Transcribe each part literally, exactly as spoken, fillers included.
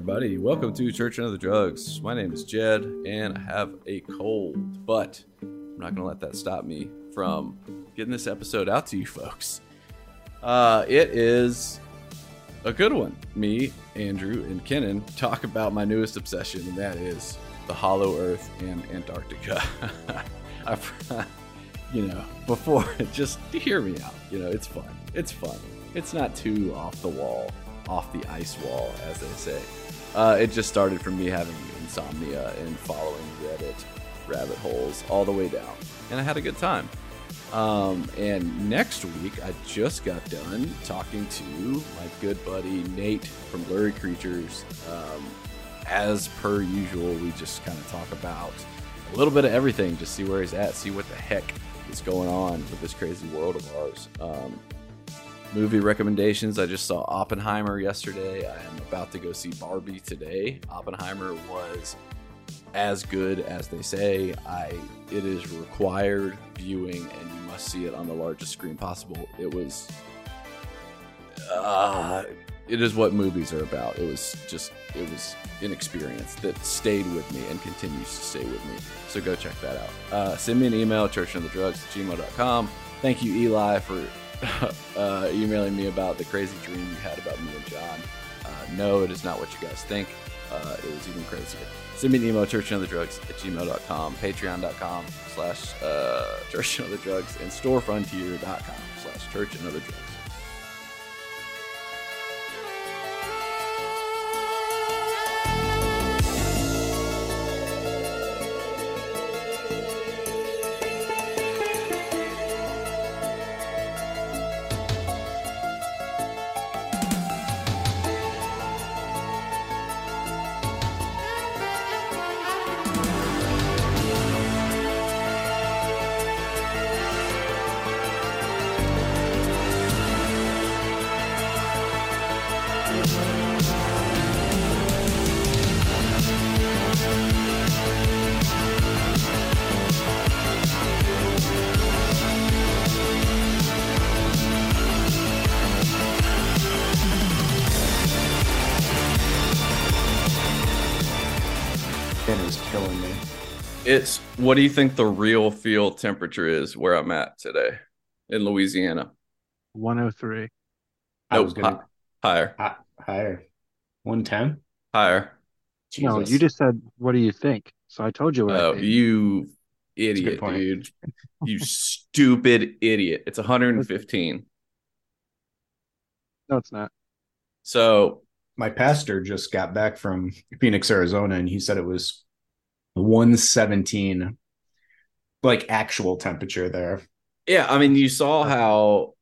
everybody. Welcome to Church and Other Drugs. My name is Jed, and I have a cold, but I'm not going to let that stop me from getting this episode out to you folks. Uh, it is a good one. Me, Andrew, and Kenan talk about my newest obsession, and that is the Hollow Earth and Antarctica. I've, you know, before, just hear me out. You know, it's fun. It's fun. It's not too off the wall, off the ice wall, as they say. Uh, it just started from me having insomnia and following Reddit rabbit holes all the way down, and I had a good time. Um, and next week, I just got done talking to my good buddy Nate from Blurry Creatures. Um, as per usual, we just kind of talk about a little bit of everything, just see where he's at, see what the heck is going on with this crazy world of ours. Um, Movie recommendations. I just saw Oppenheimer yesterday. I am about to go see Barbie today. Oppenheimer was as good as they say. I it is required viewing, and you must see it on the largest screen possible. It was uh, it is what movies are about. It was just it was an experience that stayed with me and continues to stay with me. So go check that out. Uh, send me an email, church and the drugs at gmail dot com. Thank you, Eli, for Uh, emailing me about the crazy dream you had about me and John. Uh, no, it is not what you guys think. Uh, it was even crazier. Send me an email, church and other drugs at gmail dot com, patreon dot com slash church and other drugs, and storefrontier dot com slash church and other drugs. It's, what do you think the real field temperature is where I'm at today in Louisiana? one oh three. I was gonna, higher. Hi, higher. one ten? Higher. Jesus. No, you just said, what do you think? So I told you what oh, I think. You idiot, dude. You stupid idiot. It's one hundred fifteen. No, it's not. So my pastor just got back from Phoenix, Arizona, and he said it was one seventeen, like actual temperature there. Yeah, I mean, you saw how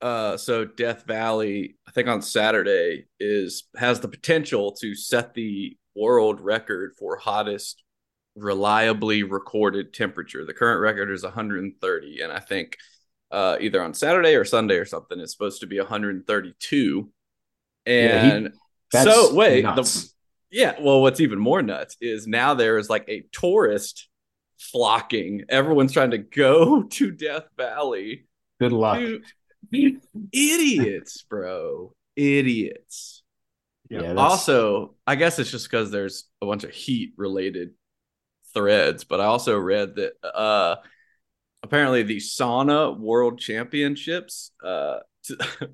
uh so Death Valley, I think on Saturday, is has the potential to set the world record for hottest reliably recorded temperature. The current record is one hundred thirty, and I think uh either on Saturday or Sunday or something it's supposed to be one hundred thirty-two. And yeah, he, that's so wait nuts. the Yeah, well, what's even more nuts is now there is like a tourist flocking. Everyone's trying to go to Death Valley. Good luck. Dude, idiots, bro. Idiots. Yeah. Also, I guess it's just because there's a bunch of heat-related threads, but I also read that uh, apparently the sauna world championships, uh,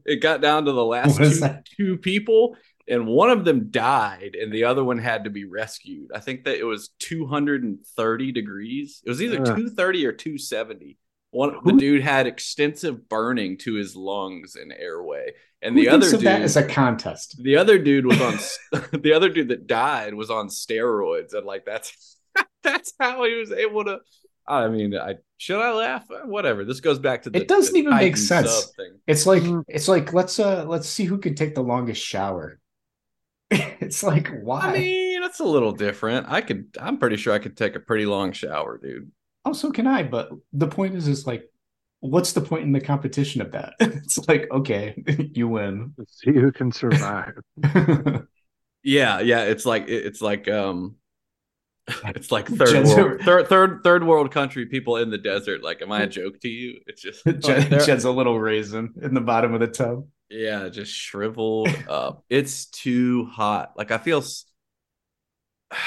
it got down to the last two, two people. And one of them died, and the other one had to be rescued. I think that it was two hundred thirty degrees. It was either uh, two thirty or two seventy. One, who, the dude had extensive burning to his lungs and airway, and the other dude, that is a contest. The other dude was on. The other dude that died was on steroids, and like that's that's how he was able to. I mean, I should I laugh? Whatever. This goes back to the, it doesn't the even Titan make sense. Thing. It's like it's like let's uh let's see who can take the longest shower. It's like, why? I mean, that's a little different. I could, I'm pretty sure I could take a pretty long shower, dude. Oh, so can I. But the point is, is like, what's the point in the competition of that? It's like, okay, you win. Let's see who can survive. yeah, yeah. It's like, it's like, um, it's like third Jen's world, a, third, third, third world country people in the desert. Like, am I a joke to you? It's just Jen, like Jen's a little raisin in the bottom of the tub. Yeah, just shriveled up. It's too hot. Like, I feel... All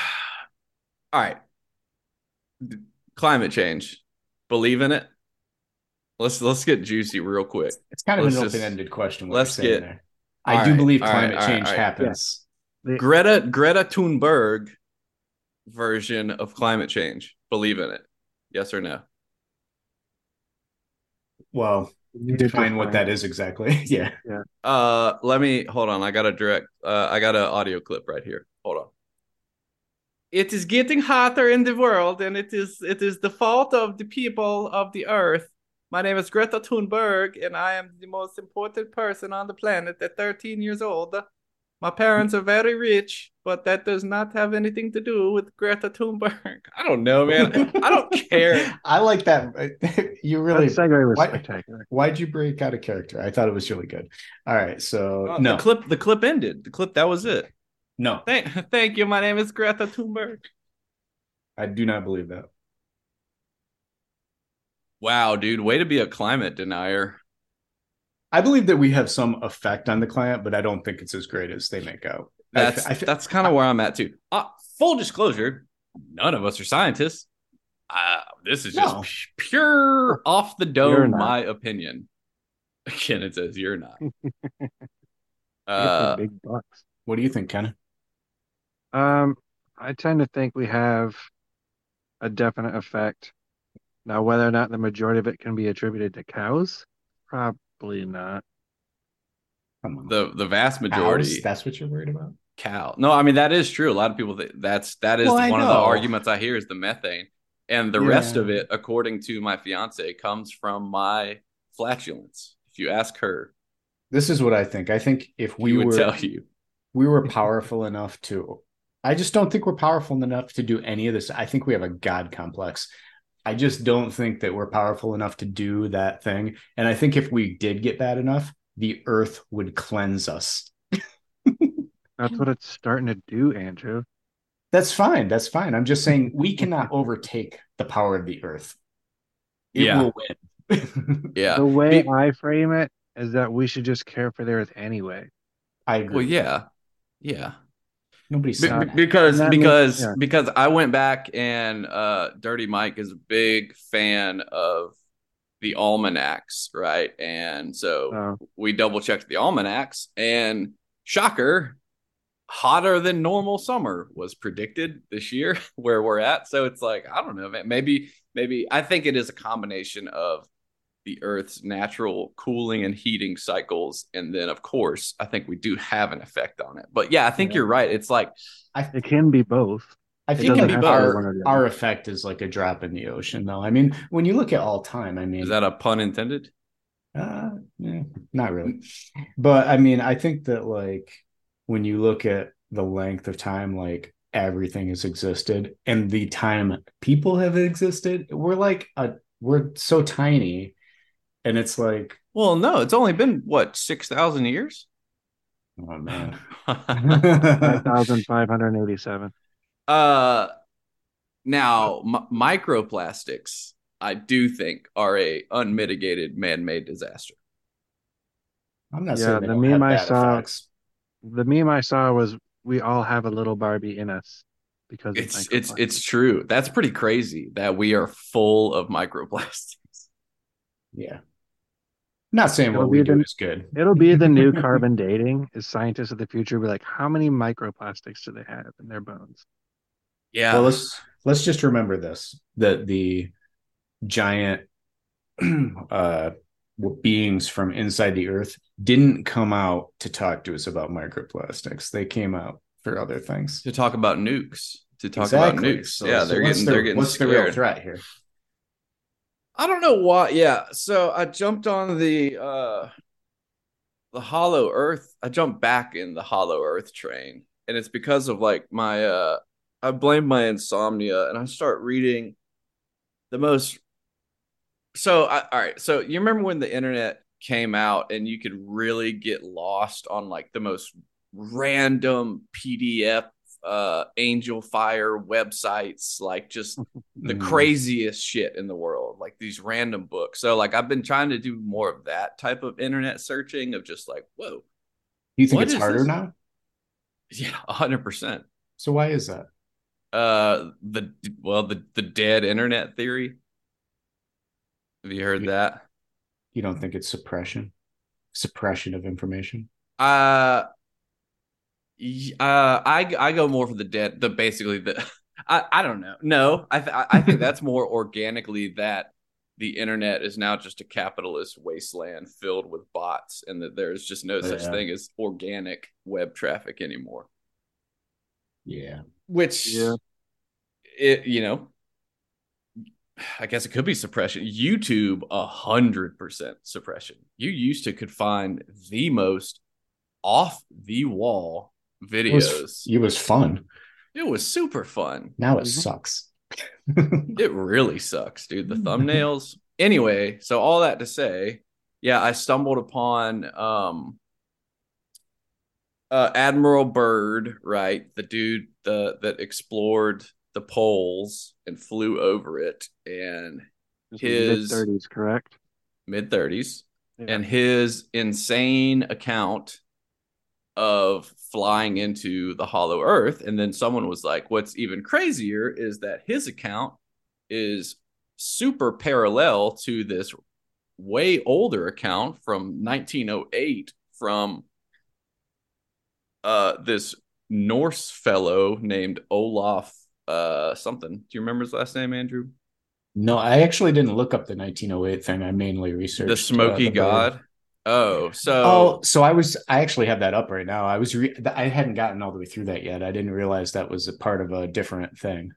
right. Climate change. Believe in it? Let's let's get juicy real quick. It's kind of let's an just, open-ended question. Let's get there. I right, do believe climate right, change right, happens. Yes. Greta Greta Thunberg version of climate change. Believe in it? Yes or no? Well, define what that is exactly. yeah. yeah. Uh, let me hold on. I got a direct. Uh, I got an audio clip right here. Hold on. It is getting hotter in the world, and it is it is the fault of the people of the earth. My name is Greta Thunberg, and I am the most important person on the planet at thirteen years old. My parents are very rich, but that does not have anything to do with Greta Thunberg. I don't know, man. I don't care. I like that. You really... Why, why'd you break out of character? I thought it was really good. All right, so... Uh, no. The clip, the clip ended. The clip, that was it. No. Thank, thank you. My name is Greta Thunberg. I do not believe that. Wow, dude, way to be a climate denier. I believe that we have some effect on the climate, but I don't think it's as great as they make out. That's I, I, that's kind of where I'm at, too. Uh, full disclosure, none of us are scientists. Uh, this is just no. pure off-the-dome, my opinion. Again, it says you're not. uh, big bucks. What do you think, Ken? Um, I tend to think we have a definite effect. Now, whether or not the majority of it can be attributed to cows, probably not. The the vast majority. Cows? That's what you're worried about? Cow. No, I mean, that is true. A lot of people, th- that's, that is well, one of the arguments I hear is the methane. And the yeah. rest of it, according to my fiance, comes from my flatulence. If you ask her. This is what I think. I think if we would were, tell you. We were powerful enough to, I just don't think we're powerful enough to do any of this. I think we have a God complex. I just don't think that we're powerful enough to do that thing. And I think if we did get bad enough, the earth would cleanse us. That's what it's starting to do, Andrew. That's fine. That's fine. I'm just saying we cannot overtake the power of the earth. It yeah. will win. yeah. The way Be- I frame it is that we should just care for the earth anyway. I agree. Well, yeah. Yeah. Nobody saw Be- because that because means, yeah. because I went back and uh, Dirty Mike is a big fan of the almanacs, right? And so oh. we double checked the almanacs, and shocker, hotter than normal summer was predicted this year where we're at. So it's like, I don't know, man. Maybe maybe I think it is a combination of the Earth's natural cooling and heating cycles, and then of course I think we do have an effect on it. But yeah, I think yeah. you're right. It's like I th- it can be both. I it think it can be both. Our, our effect is like a drop in the ocean, though. I mean, when you look at all time, I mean, is that a pun intended? Uh, yeah, not really. But I mean, I think that like when you look at the length of time, like everything has existed, and the time people have existed, we're like a we're so tiny. And it's like, well, no, it's only been what six thousand years. Oh man, five thousand five hundred eighty-seven. Uh, now m- microplastics, I do think, are a unmitigated man-made disaster. I'm not yeah, saying the meme I saw. Effects. The meme I saw was we all have a little Barbie in us because it's it's it's true. That's pretty crazy that we are full of microplastics. Yeah. Not saying it'll what we the, do is good. It'll be the new carbon dating. As scientists of the future, be like, how many microplastics do they have in their bones? Yeah. Well, let's let's just remember this: that the giant uh, beings from inside the Earth didn't come out to talk to us about microplastics. They came out for other things. To talk about nukes. To talk exactly. about nukes. So, yeah, so they're, getting, the, they're getting. What's scared. The real threat here? I don't know why. Yeah. So I jumped on the uh, the hollow earth. I jumped back in the hollow earth train. And it's because of like my uh, I blame my insomnia, and I start reading the most. So, I, all right. So you remember when the internet came out and you could really get lost on like the most random P D F uh, Angel Fire websites, like just the craziest shit in the world. Like, like these random books. So like I've been trying to do more of that type of internet searching of just like, whoa. You think it's harder this? now? Yeah, one hundred percent. So why is that? Uh, the well, the, the dead internet theory. Have you heard you, that? You don't think it's suppression? Suppression of information? Uh, uh I I go more for the dead. The basically the I, I don't know. No, I th- I think that's more organically that the internet is now just a capitalist wasteland filled with bots, and that there's just no such yeah. thing as organic web traffic anymore. Yeah. Which, yeah. it you know, I guess it could be suppression. YouTube, one hundred percent suppression. You used to could find the most off-the-wall videos. It was, it was fun. It was super fun. Now it mm-hmm. sucks. It really sucks, dude. The thumbnails. Anyway, so all that to say, yeah, I stumbled upon um, uh, Admiral Byrd, right? The dude the, that explored the poles and flew over it, and it's his mid thirties, correct? mid thirties, yeah. And his insane account of flying into the hollow earth. And then someone was like, what's even crazier is that his account is super parallel to this way older account from nineteen oh eight from uh this Norse fellow named Olaf uh something. Do you remember his last name, Andrew? No, I actually didn't look up the nineteen oh eight thing. I mainly researched The Smoky uh, the God bird. Oh, so oh, so I was I actually have that up right now. I was re- I hadn't gotten all the way through that yet. I didn't realize that was a part of a different thing.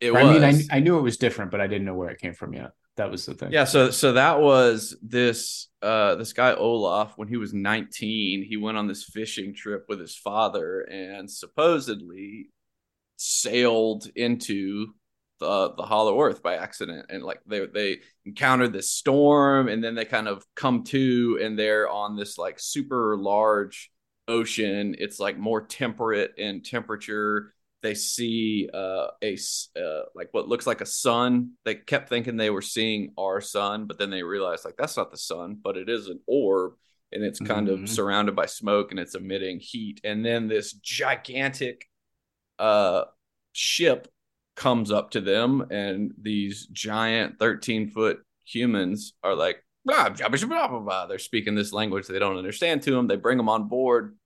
It was. I mean, I, I knew it was different, but I didn't know where it came from yet. That was the thing. Yeah. So so that was this uh, this guy Olaf. When he was nineteen, he went on this fishing trip with his father and supposedly sailed into the the hollow earth by accident, and like they they encountered this storm, and then they kind of come to, and they're on this like super large ocean. It's like more temperate in temperature. They see uh a uh, like what looks like a sun. They kept thinking they were seeing our sun, but then they realized like that's not the sun, but it is an orb, and it's kind mm-hmm. of surrounded by smoke, and it's emitting heat. And then this gigantic uh ship comes up to them, and these giant thirteen foot humans are like, blah, blah, blah, blah, blah. They're speaking this language they don't understand to them. They bring them on board.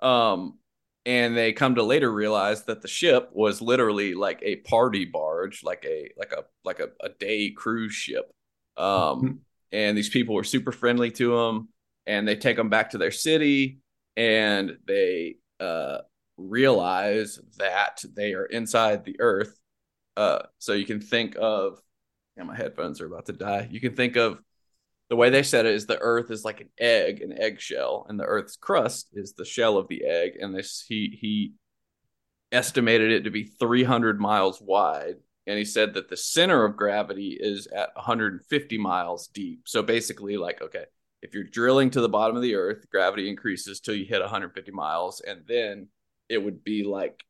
Um, and they come to later realize that the ship was literally like a party barge, like a, like a, like a, a day cruise ship. Um, mm-hmm. and these people were super friendly to them, and they take them back to their city, and they, uh, realize that they are inside the earth. Uh, so you can think of, yeah, my headphones are about to die. You can think of the way they said it is the earth is like an egg, an eggshell, and the earth's crust is the shell of the egg. And this, he, he estimated it to be three hundred miles wide. And he said that the center of gravity is at one hundred fifty miles deep. So basically like, okay, if you're drilling to the bottom of the earth, gravity increases till you hit one hundred fifty miles. And then it would be like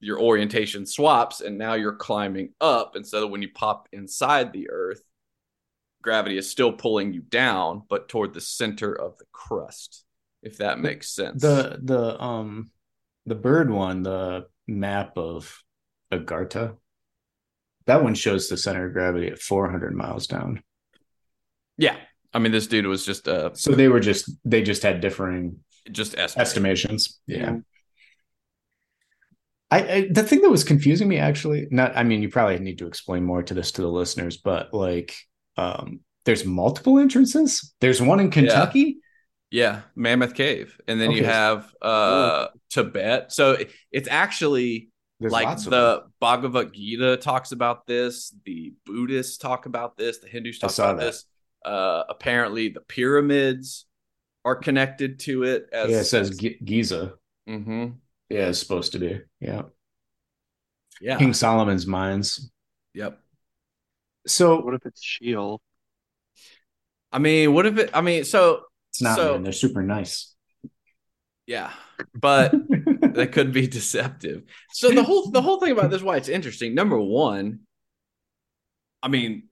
your orientation swaps, and now you're climbing up. And so when you pop inside the earth, gravity is still pulling you down, but toward the center of the crust, if that makes sense. The the um the bird one, the map of Agartha, that one shows the center of gravity at four hundred miles down. Yeah. I mean, this dude was just uh so they were just they just had differing just estimations. estimations. Yeah. I, I, the thing that was confusing me, actually, not, I mean, you probably need to explain more to this to the listeners, but like, um, there's multiple entrances. There's one in Kentucky. Yeah. yeah. Mammoth Cave. And then okay. you have, uh, oh. Tibet. So it, it's actually there's like the Bhagavad Gita talks about this. The Buddhists talk about this. The Hindus talk about that. this. Uh, apparently the pyramids are connected to it. As, yeah, it says as, G- Giza. Mm-hmm. Yeah, it's supposed to be. Yeah. Yeah. King Solomon's Mines. Yep. So what if it's Sheol? I mean, what if it I mean, so it's not, so, man, they're super nice. Yeah. But they could be deceptive. So the whole the whole thing about this, why it's interesting. Number one, I mean,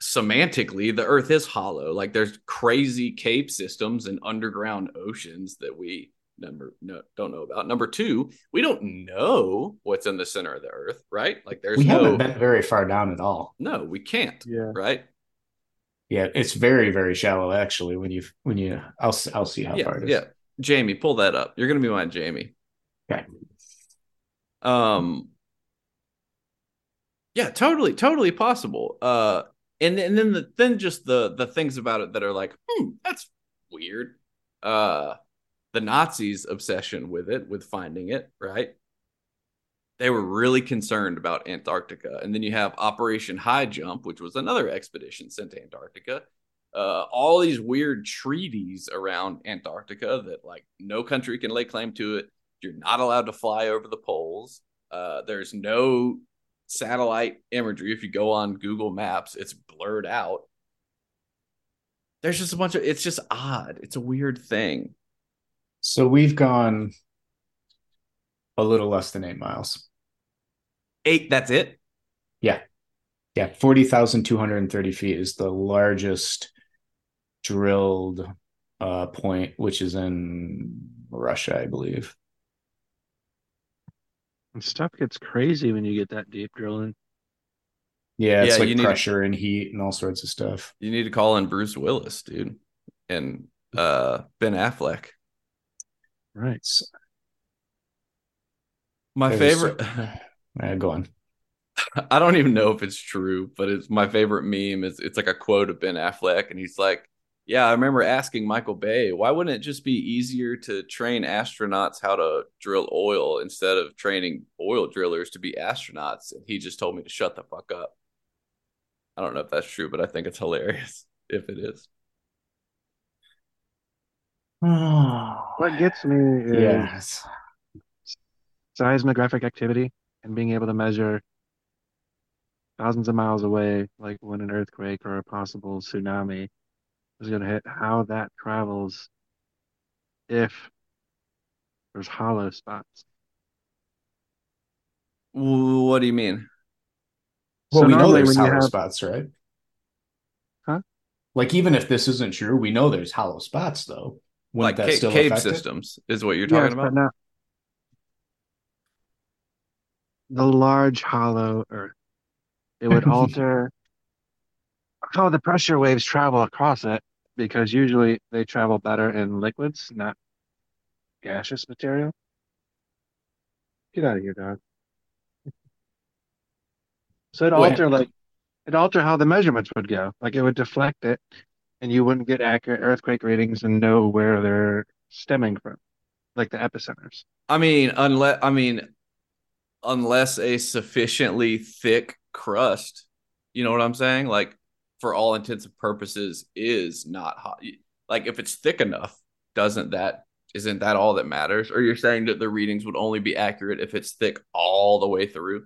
semantically, the Earth is hollow. Like, there's crazy cave systems and underground oceans that we number no don't know about. Number two, we don't know what's in the center of the Earth, right? Like, there's we no, haven't been very far down at all. No, we can't. Yeah. Right. Yeah, it's very, very shallow, actually. When you when you, I'll I'll see how yeah, far it is. Yeah, Jamie, pull that up. You're gonna be my Jamie. Okay. Um. Yeah, totally, totally possible. Uh, and and then the then just the the things about it that are like, hmm, that's weird. Uh, the Nazis' obsession with it, with finding it, right? They were really concerned about Antarctica. And then you have Operation High Jump, which was another expedition sent to Antarctica. Uh, all these weird treaties around Antarctica that, like, no country can lay claim to it. You're not allowed to fly over the poles. Uh, there's no satellite imagery. If you go on Google Maps, it's blurred out. There's just a bunch of, it's just odd. It's a weird thing. So we've gone a little less than eight miles. Eight, that's it? Yeah. Yeah, forty thousand two hundred thirty feet is the largest drilled uh, point, which is in Russia, I believe. And stuff gets crazy when you get that deep drilling. Yeah, it's yeah, like pressure to, and heat and all sorts of stuff. You need to call in Bruce Willis, dude, and uh, Ben Affleck. Right. So, my There's, favorite. Uh, go on. I don't even know if it's true, but it's my favorite meme. Is it's like a quote of Ben Affleck, and he's like, "Yeah, I remember asking Michael Bay, why wouldn't it just be easier to train astronauts how to drill oil instead of training oil drillers to be astronauts?" And he just told me to shut the fuck up. I don't know if that's true, but I think it's hilarious if it is. What gets me is. Yes. Seismographic activity and being able to measure thousands of miles away, like when an earthquake or a possible tsunami is going to hit, how that travels if there's hollow spots. What do you mean? Well, so we know there's hollow have... spots, right? Huh? Like, even if this isn't true, we know there's hollow spots, though. Wouldn't like that ca- still cave systems it? Is what you're talking yes, about? But now, the large hollow Earth. It would alter how the pressure waves travel across it, because usually they travel better in liquids, not gaseous material. Get out of here, dog. So it alter like it alter how the measurements would go. Like, it would deflect it, and you wouldn't get accurate earthquake readings and know where they're stemming from, like the epicenters. I mean, unless I mean. Unless a sufficiently thick crust, you know what I'm saying? Like, for all intents and purposes, is not hot. Like, if it's thick enough, doesn't that, isn't that all that matters? Or you're saying that the readings would only be accurate if it's thick all the way through?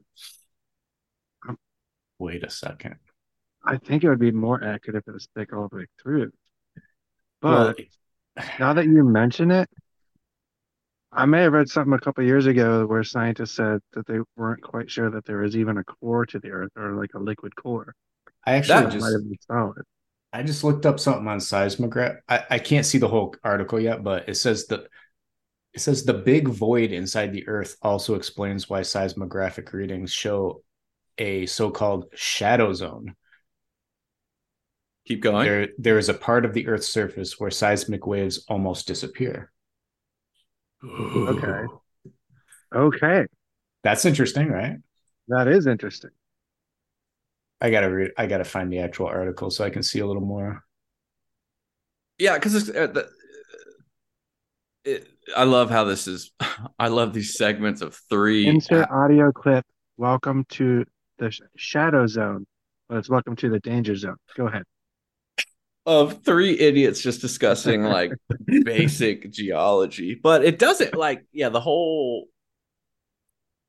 Wait a second. I think it would be more accurate if it was thick all the way through. But well, now that you mention it, I may have read something a couple of years ago where scientists said that they weren't quite sure that there was even a core to the Earth, or like a liquid core. I actually that just might have been solid. I just looked up something on seismograph. I, I can't see the whole article yet, but it says the it says the big void inside the Earth also explains why seismographic readings show a so-called shadow zone. Keep going. There, there is a part of the Earth's surface where seismic waves almost disappear. Ooh. Okay. Okay. That's interesting, right? That is interesting. I gotta read. I gotta find the actual article so I can see a little more. Yeah, because uh, I love how this is. I love these segments of three. Insert audio clip. Welcome to the sh- shadow zone. Well, it's welcome to the danger zone. Go ahead. Of three idiots just discussing, like, basic geology. But it doesn't, like, yeah, the whole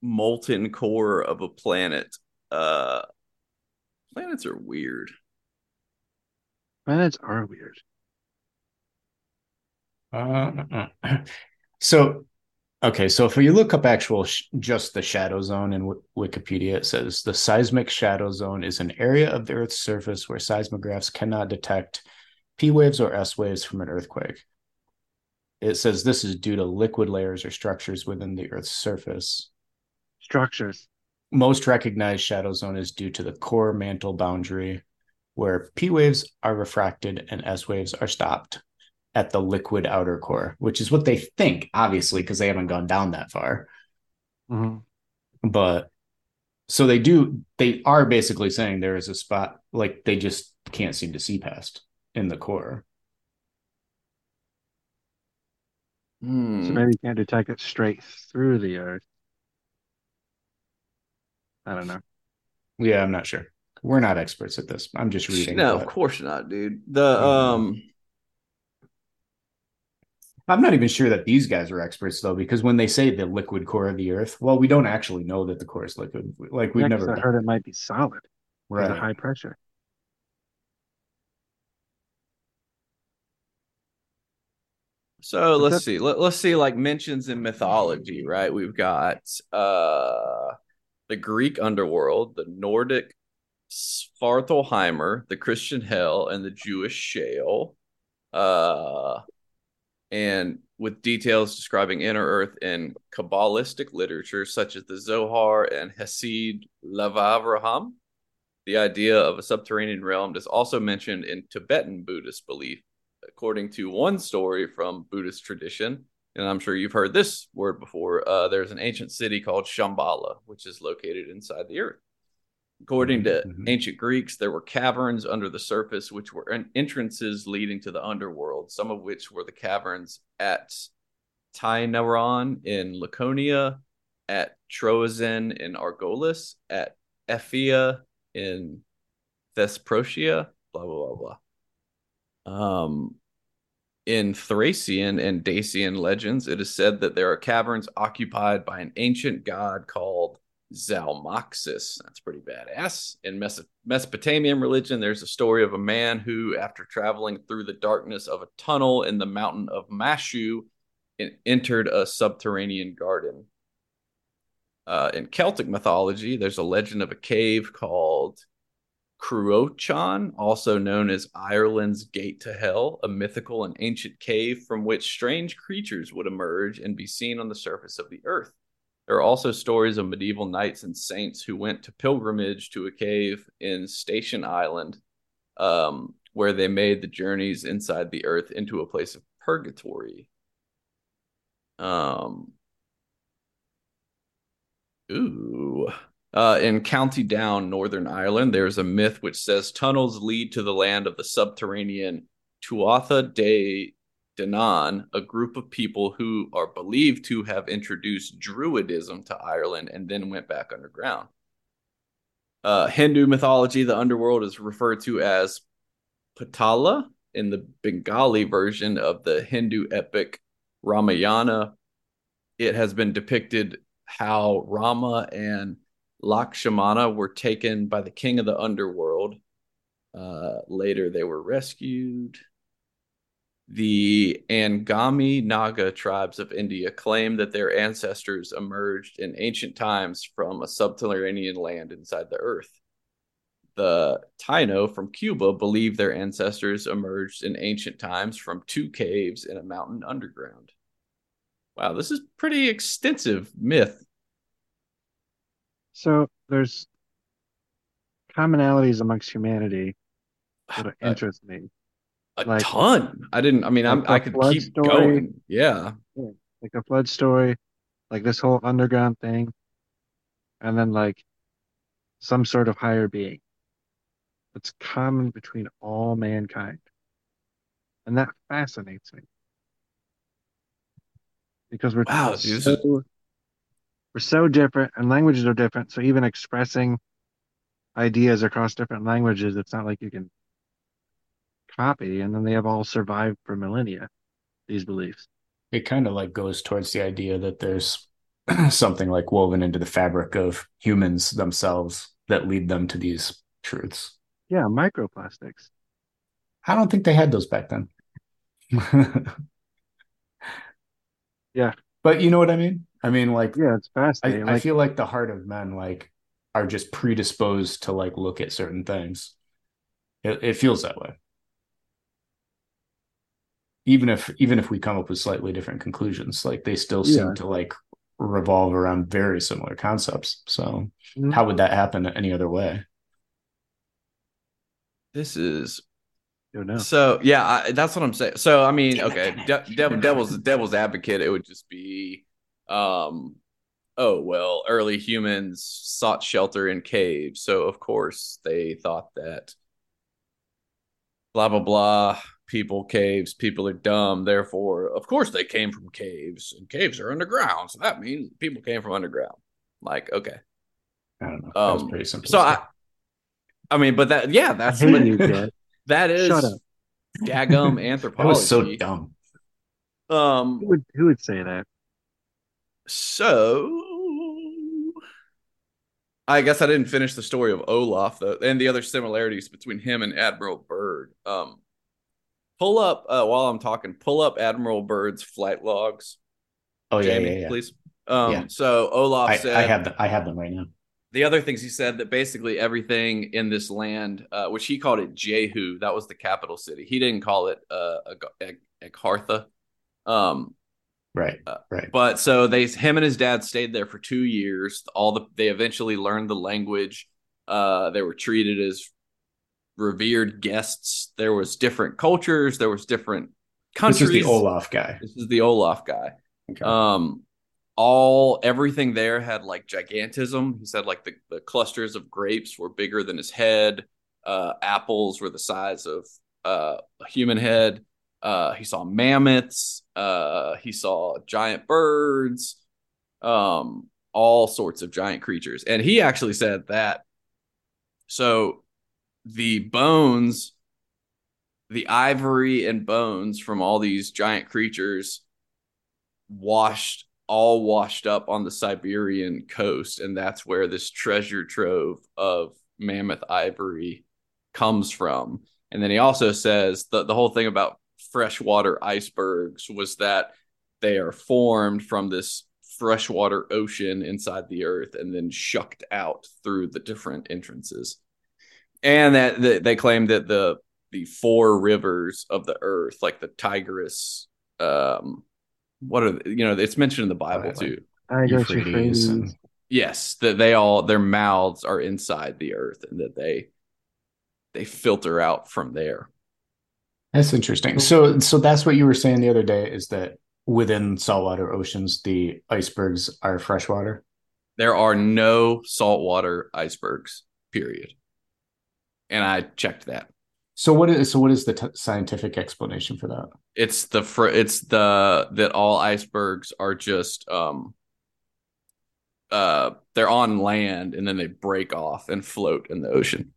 molten core of a planet. Uh, planets are weird. Planets are weird. Uh, uh, uh. So Okay, so if you look up actual sh- just the shadow zone in w- Wikipedia, it says the seismic shadow zone is an area of the Earth's surface where seismographs cannot detect P waves or S waves from an earthquake. It says this is due to liquid layers or structures within the Earth's surface. Structures. Most recognized shadow zone is due to the core mantle boundary, where P waves are refracted and S waves are stopped at the liquid outer core, which is what they think, obviously, because they haven't gone down that far. Mm-hmm. But so they do, they are basically saying there is a spot, like they just can't seem to see past in the core. Mm. So maybe you can't detect it straight through the Earth. I don't know. Yeah, I'm not sure. We're not experts at this. I'm just reading. No, but... of course not, dude. The um, I'm not even sure that these guys are experts, though, because when they say the liquid core of the Earth, well, we don't actually know that the core is liquid. Like we've yeah, never I heard it might be solid. Right. At high pressure. So let's see. Let, let's see, like mentions in mythology, right? We've got uh, the Greek underworld, the Nordic Svartalheimer, the Christian hell, and the Jewish Sheol, uh, and with details describing inner earth in Kabbalistic literature such as the Zohar and Hasid Levavraham. The idea of a subterranean realm is also mentioned in Tibetan Buddhist belief, according to one story from Buddhist tradition. And I'm sure you've heard this word before. Uh, there's an ancient city called Shambhala, which is located inside the earth. According to mm-hmm. ancient Greeks, there were caverns under the surface, which were en- entrances leading to the underworld, some of which were the caverns at Tainaron in Laconia, at Troezen in Argolis, at Ephia in Thesprotia, blah, blah, blah, blah. Um, in Thracian and Dacian legends, it is said that there are caverns occupied by an ancient god called Zalmoxis. That's pretty badass. In Mes- Mesopotamian religion, there's a story of a man who, after traveling through the darkness of a tunnel in the mountain of Mashu, entered a subterranean garden. Uh, in Celtic mythology, there's a legend of a cave called Cruachan, also known as Ireland's Gate to Hell, a mythical and ancient cave from which strange creatures would emerge and be seen on the surface of the earth. There are also stories of medieval knights and saints who went to pilgrimage to a cave in Station Island, um, where they made the journeys inside the earth into a place of purgatory. Um, ooh. Uh, in County Down, Northern Ireland, there is a myth which says tunnels lead to the land of the subterranean Tuatha De Danann, a group of people who are believed to have introduced Druidism to Ireland and then went back underground. Uh, Hindu mythology, the underworld is referred to as Patala in the Bengali version of the Hindu epic Ramayana. It has been depicted how Rama and Lakshmana were taken by the king of the underworld. Uh, later, they were rescued. The Angami Naga tribes of India claim that their ancestors emerged in ancient times from a subterranean land inside the earth. The Taino from Cuba believe their ancestors emerged in ancient times from two caves in a mountain underground. Wow, this is pretty extensive myth. So there's commonalities amongst humanity that interest uh, me. A like, ton. I didn't, I mean, like I'm, I could keep story, going. Yeah. yeah. Like a flood story, like this whole underground thing, and then like some sort of higher being. It's common between all mankind. And that fascinates me. Because we're, wow, so, we're so different, and languages are different. So even expressing ideas across different languages, it's not like you can copy, and then they have all survived for millennia, these beliefs. It kind of like goes towards the idea that there's something like woven into the fabric of humans themselves that lead them to these truths. Yeah, microplastics. I don't think they had those back then. Yeah. But you know what I mean? I mean, like, yeah, it's fascinating. I, like, I feel like the heart of men, like, are just predisposed to, like, look at certain things. It, it feels that way. Even if, even if we come up with slightly different conclusions, like, they still seem yeah. to, like, revolve around very similar concepts. So mm-hmm. how would that happen any other way? This is... So yeah, I, that's what I'm saying. So I mean, okay, de- devil, devil's devil's advocate. It would just be, um, oh well, early humans sought shelter in caves, so of course they thought that blah blah blah. People, caves, people are dumb. Therefore, of course they came from caves, and caves are underground. So that means people came from underground. Like, okay, I don't know. That um, was pretty simple. So I, I mean, but that yeah, that's what you get. That is daggum anthropology. That was so dumb. Um, who would, who would say that? So, I guess I didn't finish the story of Olaf, though, and the other similarities between him and Admiral Byrd. Um, pull up, uh, while I'm talking, pull up Admiral Byrd's flight logs. Oh, Jamie, yeah, yeah, yeah. Please. Um, yeah. So, Olaf I, said... I have, the, I have them right now. The other things he said, that basically everything in this land, uh, which he called it Jehu, that was the capital city. He didn't call it uh, Ag- Agartha. Um, right, uh, right. But so they, him and his dad stayed there for two years. All the They eventually learned the language. Uh, they were treated as revered guests. There was different cultures. There was different countries. This is the Olaf guy. This is the Olaf guy. Okay. Um, all everything there had like gigantism. He said like the, the clusters of grapes were bigger than his head. Uh, apples were the size of uh, a human head. Uh, he saw mammoths. Uh, he saw giant birds, um, all sorts of giant creatures. And he actually said that. So the bones, the ivory and bones from all these giant creatures washed all washed up on the Siberian coast, and that's where this treasure trove of mammoth ivory comes from. And then he also says that the whole thing about freshwater icebergs was that they are formed from this freshwater ocean inside the earth and then shucked out through the different entrances. And that they claim that the the four rivers of the earth, like the Tigris, um what are they, you know, it's mentioned in the Bible right, too. Like, Euphrates. And, yes, that they all their mouths are inside the earth, and that they they filter out from there. That's interesting. So, so that's what you were saying the other day, is that within saltwater oceans, the icebergs are freshwater. There are no saltwater icebergs. Period. And I checked that. So what is so what is the t- scientific explanation for that? It's the fr- it's the that all icebergs are just um uh they're on land and then they break off and float in the ocean.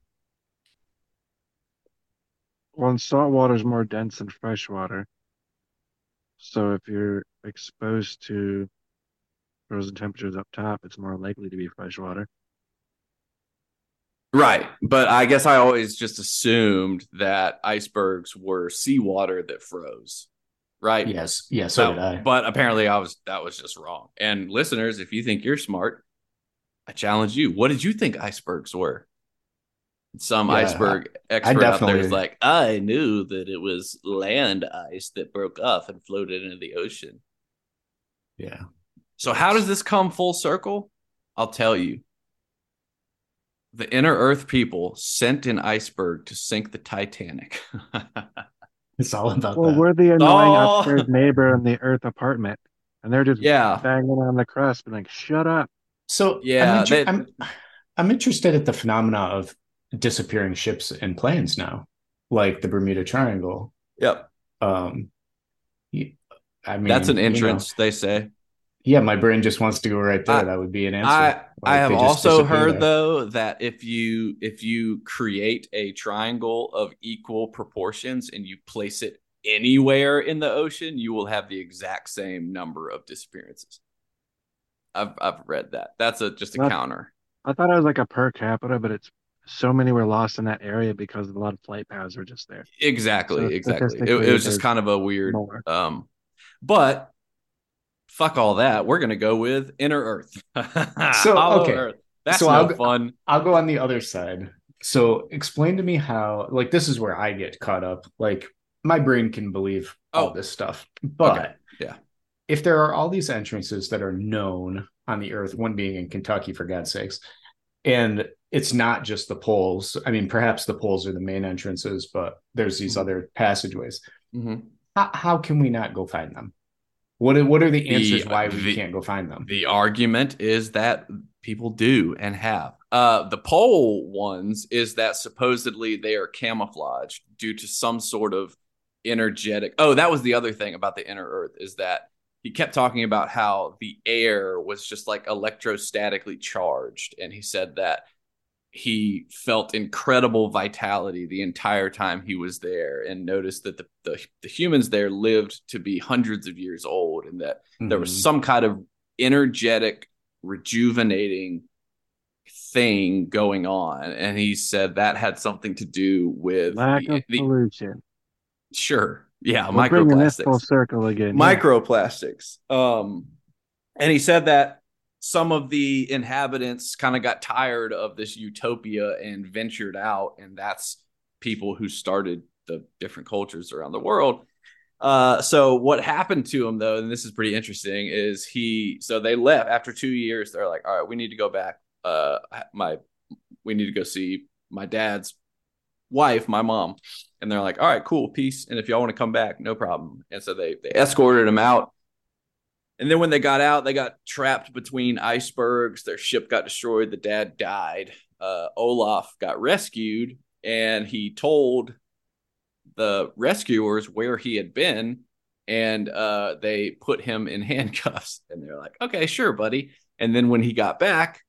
Well, salt water is more dense than fresh water. So if you're exposed to frozen temperatures up top, it's more likely to be fresh water. Right, but I guess I always just assumed that icebergs were seawater that froze, right? Yes, yes, yeah, so so, did I. But apparently I was that was just wrong. And listeners, if you think you're smart, I challenge you. What did you think icebergs were? Some yeah, iceberg I, expert I out there is like, I knew that it was land ice that broke off and floated into the ocean. Yeah. So how does this come full circle? I'll tell you. The inner earth people sent an iceberg to sink the Titanic. It's all about well, that. Well, we're the annoying oh. upstairs neighbor in the earth apartment. And they're just yeah. banging on the crust and like, shut up. So yeah, I'm, inter- they... I'm, I'm interested at the phenomena of disappearing ships and planes now, like the Bermuda Triangle. Yep. Um, I mean, that's an entrance, you know, they say. Yeah, my brain just wants to go right there. I, that would be an answer. I, like I have also heard, there. though, that if you if you create a triangle of equal proportions and you place it anywhere in the ocean, you will have the exact same number of disappearances. I've I've read that. That's a just a well, counter. I thought it was like a per capita, but it's so many were lost in that area because a lot of flight paths were just there. Exactly, so exactly. It, it was just kind of a weird... Um, but... fuck all that. We're going to go with Inner Earth. so, Hollow okay. Earth. That's so no I'll go, fun. I'll go on the other side. So explain to me how, like, this is where I get caught up. Like, my brain can believe oh. all this stuff. But okay. yeah, if there are all these entrances that are known on the Earth, one being in Kentucky, for God's sakes, and it's not just the poles. I mean, perhaps the poles are the main entrances, but there's these mm-hmm. other passageways. Mm-hmm. How, how can we not go find them? What, what are the answers the, why we the, can't go find them? The argument is that people do and have. Uh, the pole ones is that supposedly they are camouflaged due to some sort of energetic. Oh, that was the other thing about the Inner Earth, is that he kept talking about how the air was just like electrostatically charged. And he said that he felt incredible vitality the entire time he was there, and noticed that the, the, the humans there lived to be hundreds of years old, and that mm-hmm. there was some kind of energetic, rejuvenating thing going on. And he said that had something to do with lack the, of the, pollution. Sure. Yeah. We're microplastics. This full circle again. Microplastics. Yeah. Um, and he said that some of the inhabitants kind of got tired of this utopia and ventured out. And that's people who started the different cultures around the world. Uh, so what happened to him, though, and this is pretty interesting, is he so they left after two years. They're like, all right, we need to go back. Uh, my we need to go see my dad's wife, my mom. And they're like, all right, cool. Peace. And if y'all want to come back, no problem. And so they, they escorted him out. And then when they got out, they got trapped between icebergs. Their ship got destroyed. The dad died. Uh, Olaf got rescued, and he told the rescuers where he had been, and uh, they put him in handcuffs. And they're like, okay, sure, buddy. And then when he got back,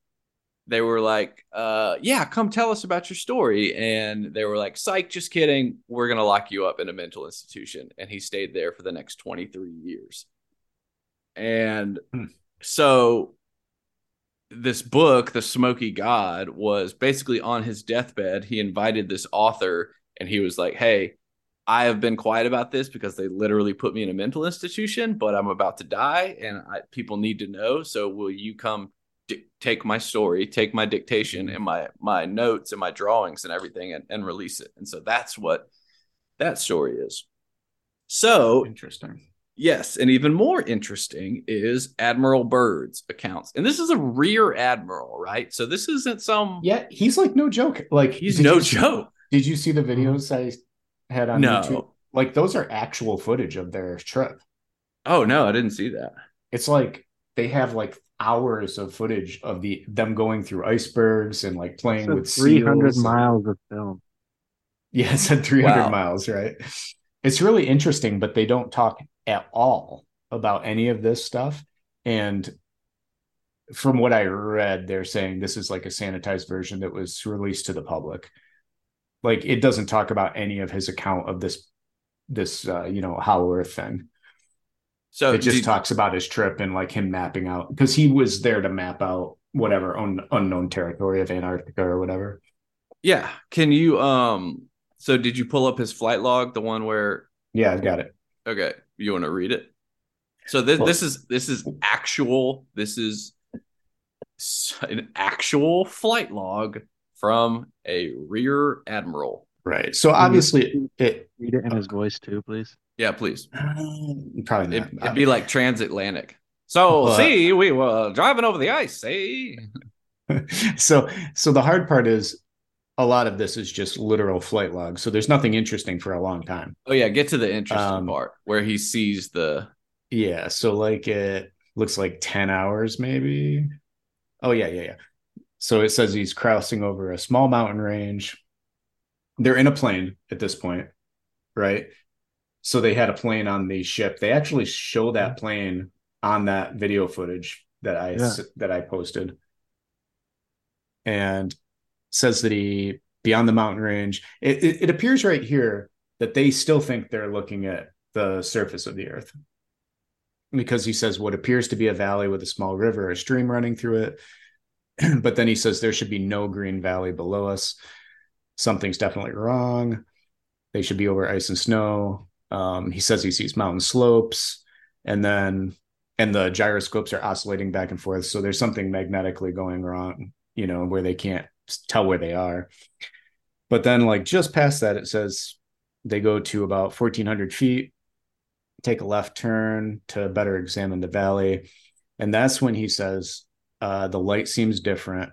they were like, uh, yeah, come tell us about your story. And they were like, psych, just kidding. We're going to lock you up in a mental institution. And he stayed there for the next twenty-three years. And so this book, The Smoky God, was basically on his deathbed. He invited this author, and he was like, hey, I have been quiet about this because they literally put me in a mental institution, but I'm about to die, and I, people need to know. So will you come di- take my story, take my dictation and my, my notes and my drawings and everything, and, and release it? And so that's what that story is. So interesting. Yes, and even more interesting is Admiral Byrd's accounts. And this is a rear admiral, right? So this isn't some... Yeah, he's like no joke. Like He's no you, joke. Did you see the videos I had on no. YouTube? Like, those are actual footage of their trip. Oh, no, I didn't see that. It's like they have like hours of footage of the them going through icebergs and like playing with three hundred seals. Miles of film. Yeah, it said three hundred wow. miles, right? It's really interesting, but they don't talk at all about any of this stuff. And from what I read, they're saying this is like a sanitized version that was released to the public. Like, it doesn't talk about any of his account of this this uh you know Hollow Earth thing. So it just you- talks about his trip and like him mapping out, because he was there to map out whatever un- unknown territory of Antarctica or whatever. Yeah. Can you um so did you pull up his flight log, the one where... Yeah, I've got it. Okay. You want to read it? So this, this is this is actual. This is an actual flight log from a rear admiral. Right. So obviously, it, read it in his voice too, please. Yeah, please. Probably not. It, it'd be like transatlantic. So but, see, we were driving over the ice. See. so so the hard part is, a lot of this is just literal flight logs. So there's nothing interesting for a long time. Oh, yeah. Get to the interesting um, part where he sees the... Yeah. So like it looks like ten hours maybe. Oh, yeah, yeah, yeah. So it says he's crossing over a small mountain range. They're in a plane at this point, right? So they had a plane on the ship. They actually show that plane on that video footage that I yeah. that I posted. And... says that he beyond the mountain range. It, it it appears right here that they still think they're looking at the surface of the earth, because he says what appears to be a valley with a small river or a stream running through it. But then he says there should be no green valley below us. Something's definitely wrong. They should be over ice and snow. Um, he says he sees mountain slopes, and then and the gyroscopes are oscillating back and forth. So there's something magnetically going wrong, you know, where they can't tell where they are. But then, like, just past that, it says they go to about fourteen hundred feet, take a left turn to better examine the valley. And that's when he says, uh, the light seems different.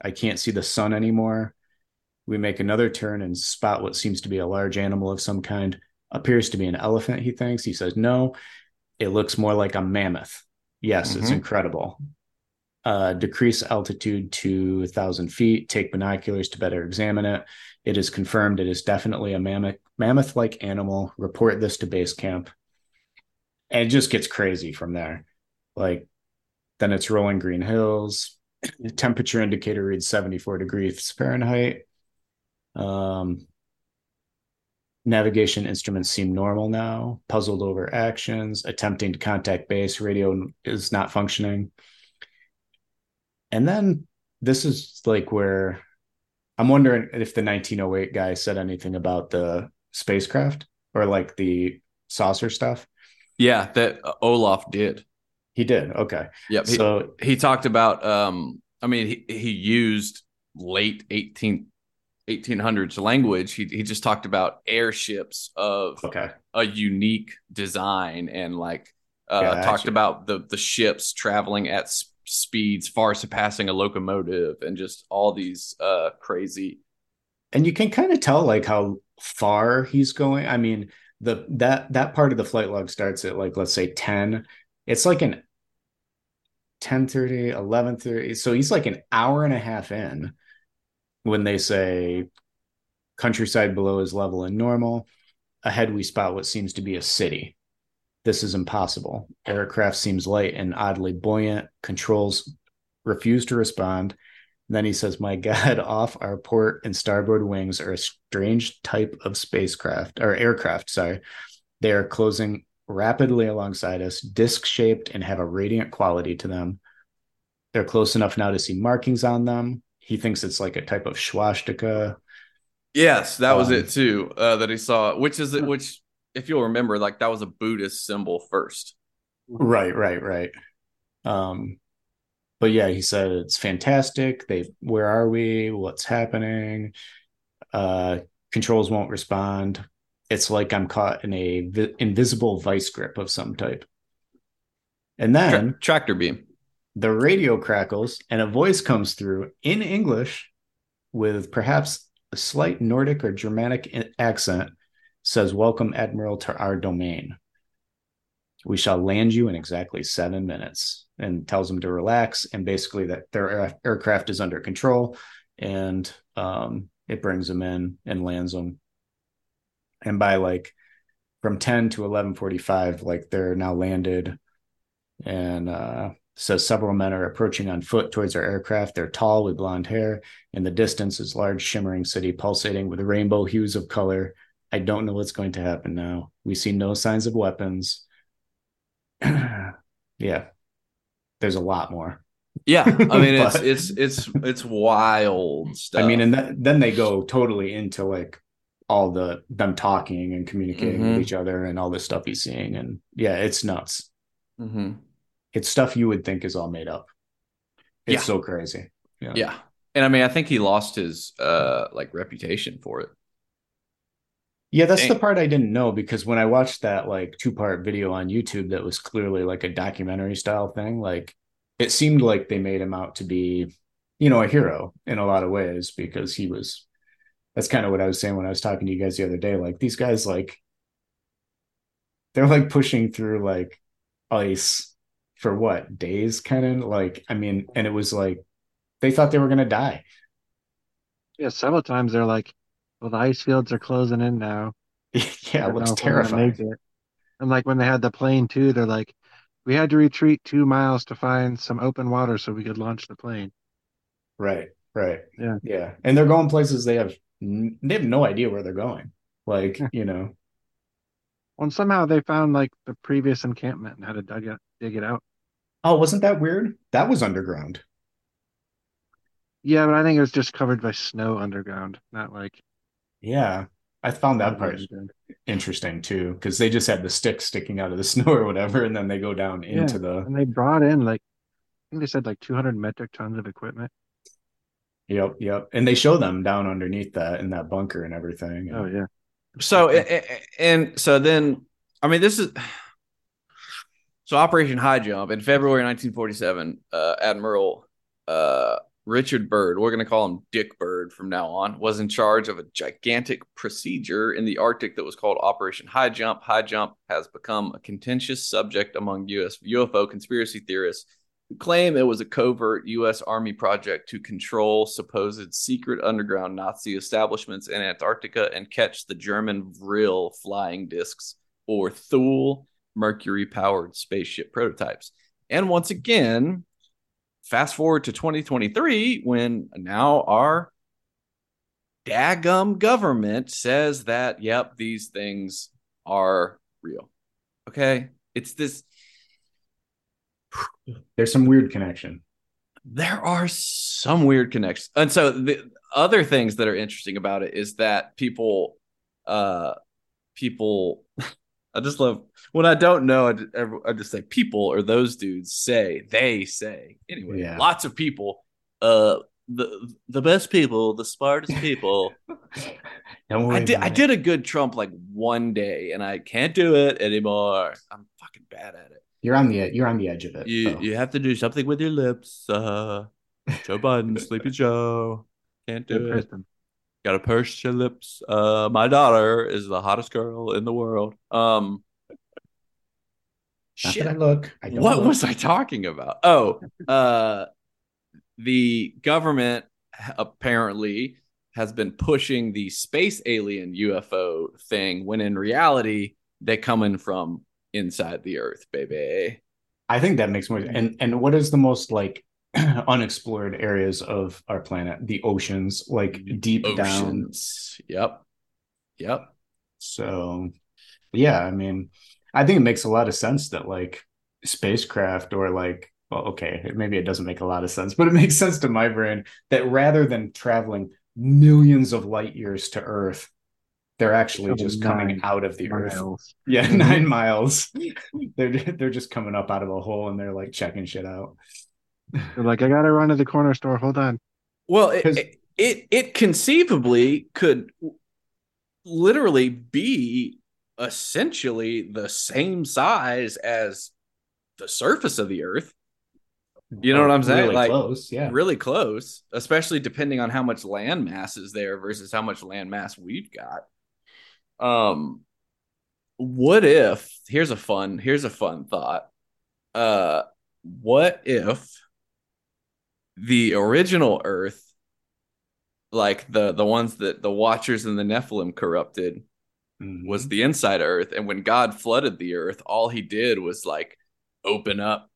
I can't see the sun anymore. We make another turn and spot what seems to be a large animal of some kind. Appears to be an elephant, he thinks. He says, no, it looks more like a mammoth. Yes, mm-hmm. It's incredible. Uh, decrease altitude to one thousand feet. Take binoculars to better examine it. It is confirmed it is definitely a mammoth, mammoth-like animal. Report this to base camp. And it just gets crazy from there. Like, then it's rolling green hills. The temperature indicator reads seventy-four degrees Fahrenheit. Um, navigation instruments seem normal now. Puzzled over actions. Attempting to contact base. Radio is not functioning. And then this is like where I'm wondering if the nineteen oh eight guy said anything about the spacecraft or like the saucer stuff. Yeah, that Olaf did. He did. Okay. Yep. So he, he talked about, um, I mean, he, he used late eighteen hundreds language. He he just talked about airships of okay. a unique design and like uh, yeah, talked about the, the ships traveling at sp- speeds far surpassing a locomotive and just all these uh, crazy. And you can kind of tell like how far he's going. I mean, the that that part of the flight log starts at like, let's say ten. It's like an ten thirty, eleven thirty. So he's like an hour and a half in when they say countryside below is level and normal. Ahead, we spot what seems to be a city. This is impossible. Aircraft seems light and oddly buoyant. Controls refuse to respond. And then he says, my God, off our port and starboard wings are a strange type of spacecraft or aircraft. Sorry. They are closing rapidly alongside us, disc-shaped and have a radiant quality to them. They're close enough now to see markings on them. He thinks it's like a type of swastika. Yes, that um, was it too, uh, that he saw, which is which, if you'll remember, like that was a Buddhist symbol first. Right, right, right. Um, but yeah, he said it's fantastic. They, where are we? What's happening? Uh, controls won't respond. It's like I'm caught in a vi- invisible vice grip of some type. And then Tra- tractor beam, the radio crackles and a voice comes through in English with perhaps a slight Nordic or Germanic accent, says, welcome, Admiral, to our domain. We shall land you in exactly seven minutes and tells him to relax. And basically that their air- aircraft is under control and um, it brings them in and lands them. And by like from ten to eleven forty-five, like they're now landed and uh, says several men are approaching on foot towards our aircraft. They're tall with blonde hair. In the distance is large shimmering city pulsating with rainbow hues of color. I don't know what's going to happen now. We see no signs of weapons. Yeah, there's a lot more. Yeah, I mean, it's, it's, it's, it's wild stuff. I mean, and th- then they go totally into like, all the them talking and communicating mm-hmm. with each other and all this stuff he's seeing. And yeah, it's nuts. Mm-hmm. It's stuff you would think is all made up. It's yeah. so crazy. Yeah. yeah. And I mean, I think he lost his uh, like reputation for it. Yeah. That's Dang. the part I didn't know, because when I watched that like two part video on YouTube, that was clearly like a documentary style thing. Like it seemed like they made him out to be, you know, a hero in a lot of ways because he was, that's kind of what I was saying when I was talking to you guys the other day. Like these guys, like they're like pushing through like ice for what days kind of like, I mean, and it was like, they thought they were going to die. Yeah. Several times they're like, well, the ice fields are closing in now. Yeah. It looks terrifying. It. And like when they had the plane too, they're like, we had to retreat two miles to find some open water so we could launch the plane. Right. Right. Yeah. Yeah. And they're going places they have They have no idea where they're going. Like, you know. Well, and somehow they found like the previous encampment and had to dig it, dig it out. Oh, wasn't that weird? That was underground. Yeah, but I think it was just covered by snow underground. Not like. Yeah. I found that part interesting too, because they just had the sticks sticking out of the snow or whatever, and then they go down yeah, into the. And they brought in like, I think they said like two hundred metric tons of equipment. Yep, yep, and they show them down underneath that in that bunker and everything. Oh yeah. So and, and so then, I mean, this is so Operation High Jump in February nineteen forty-seven. Uh, Admiral. Uh, Richard Byrd, we're going to call him Dick Byrd from now on, was in charge of a gigantic procedure in the Arctic that was called Operation High Jump. High Jump has become a contentious subject among U S U F O conspiracy theorists who claim it was a covert U S Army project to control supposed secret underground Nazi establishments in Antarctica and catch the German Vril flying discs or Thule mercury-powered spaceship prototypes. And once again... Fast forward to twenty twenty-three, when now our daggum government says that, yep, these things are real. Okay? It's this... There's some weird connection. There are some weird connections. And so the other things that are interesting about it is that people... Uh, people... I just love when I don't know. I just, I just say people or those dudes say they say anyway. Yeah. Lots of people, uh, the the best people, the smartest people. Don't worry I did. I it. did a good Trump like one day, and I can't do it anymore. I'm fucking bad at it. You're on the you're on the edge of it. You so. you have to do something with your lips. Uh, Joe Biden, Sleepy Joe, can't do Good it. Person. Gotta purse your lips. Uh, my daughter is the hottest girl in the world. Um, Not shit. I look. I what look. was I talking about? Oh, uh, the government apparently has been pushing the space alien U F O thing when in reality, they're coming from inside the Earth, baby. I think that makes more sense. And, and what is the most like unexplored areas of our planet, the oceans, like deep oceans. down. Yep. Yep. So, yeah, I mean, I think it makes a lot of sense that like spacecraft or like, well, okay, maybe it doesn't make a lot of sense, but it makes sense to my brain that rather than traveling millions of light years to Earth, they're actually oh, just nine coming out of the miles. Earth. Yeah, nine miles. They're they're just coming up out of a hole and they're like checking shit out. They're like, I gotta run to the corner store. Hold on. Well, it, it it conceivably could literally be essentially the same size as the surface of the Earth. You know what I'm saying? Really like close, yeah. Really close, especially depending on how much land mass is there versus how much land mass we've got. Um, what if? Here's a fun. Here's a fun thought. Uh, what if? The original Earth, like the, the ones that the Watchers and the Nephilim corrupted, mm-hmm. was the inside Earth. And when God flooded the Earth, all he did was like open up.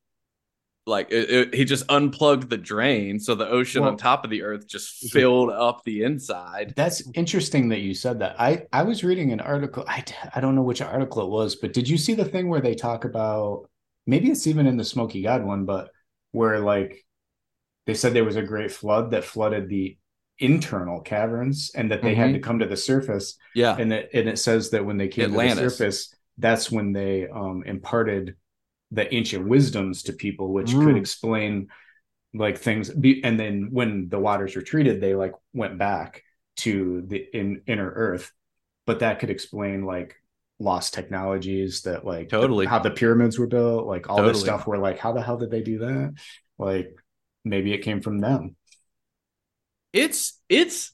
Like it, it, he just unplugged the drain. So the ocean well, on top of the Earth just filled up the inside. That's interesting that you said that. I, I was reading an article. I, I don't know which article it was, but did you see the thing where they talk about, maybe it's even in the Smoky God one, but where like, they said there was a great flood that flooded the internal caverns and that they mm-hmm. had to come to the surface. Yeah. And it, and it says that when they came Atlantis. to the surface, that's when they um, imparted the ancient wisdoms to people, which mm. could explain like things. And then when the waters retreated, they like went back to the in, inner earth, but that could explain like lost technologies that like totally the, how the pyramids were built, like all totally. this stuff where like, how the hell did they do that? Like, maybe it came from them. It's it's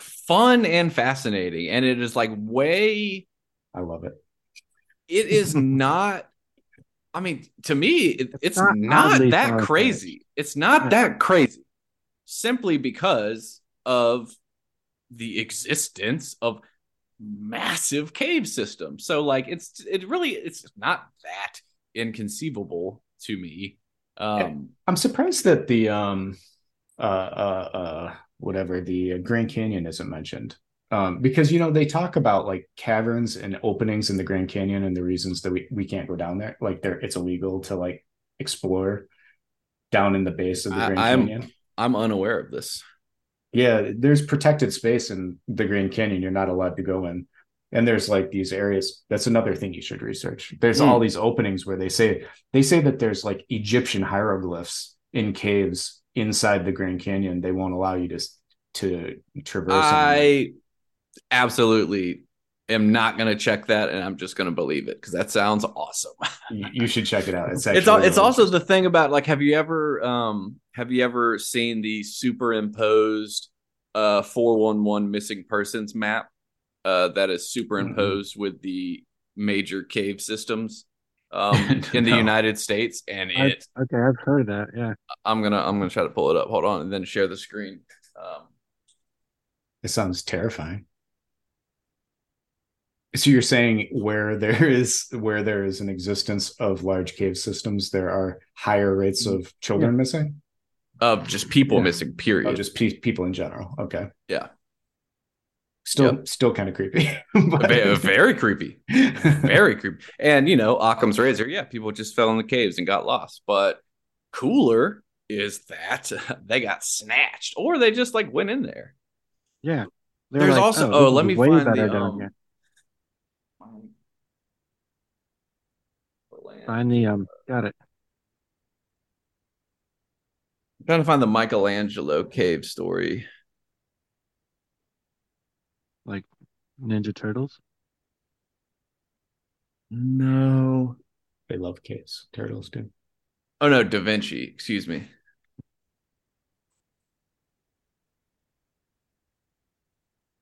fun and fascinating, and it is like way. I love it. It is not. I mean, to me, it, it's, it's not, not that crazy. Fish. It's not that crazy, simply because of the existence of massive cave systems. So, like, it's it really it's not that inconceivable to me. Um, I'm surprised that the um, uh, uh, uh, whatever the Grand Canyon isn't mentioned, um, because, you know, they talk about like caverns and openings in the Grand Canyon and the reasons that we, we can't go down there. Like there it's illegal to like explore down in the base of the I, Grand I'm, Canyon. I'm unaware of this. Yeah, there's protected space in the Grand Canyon. You're not allowed to go in. And there's like these areas. That's another thing you should research. There's mm. all these openings where they say they say that there's like Egyptian hieroglyphs in caves inside the Grand Canyon. They won't allow you to to traverse. I anywhere. absolutely am not going to check that, and I'm just going to believe it because that sounds awesome. you, you should check it out. It's it's, all, it's also the thing about like have you ever um have you ever seen the superimposed uh four one one missing persons map? Uh, that is superimposed mm-hmm. with the major cave systems um, in the no. United States, and it. I, okay, I've heard of that. Yeah, I'm gonna I'm gonna try to pull it up. Hold on, and then share the screen. Um, it sounds terrifying. So you're saying where there is where there is an existence of large cave systems, there are higher rates of children yeah. missing? Of uh, just people yeah. missing. Period. Oh, just pe- people in general. Okay. Yeah. Still, yep. still kind of creepy. but... Very creepy. Very creepy. And, you know, Occam's razor. Yeah, people just fell in the caves and got lost. But cooler is that they got snatched or they just like went in there. Yeah. There's like, also, oh, oh let me find the, um, the Find the, um, got it. I'm trying to find the Michelangelo cave story. Like Ninja Turtles? No. They love caves. Turtles do. Oh, no. Da Vinci. Excuse me.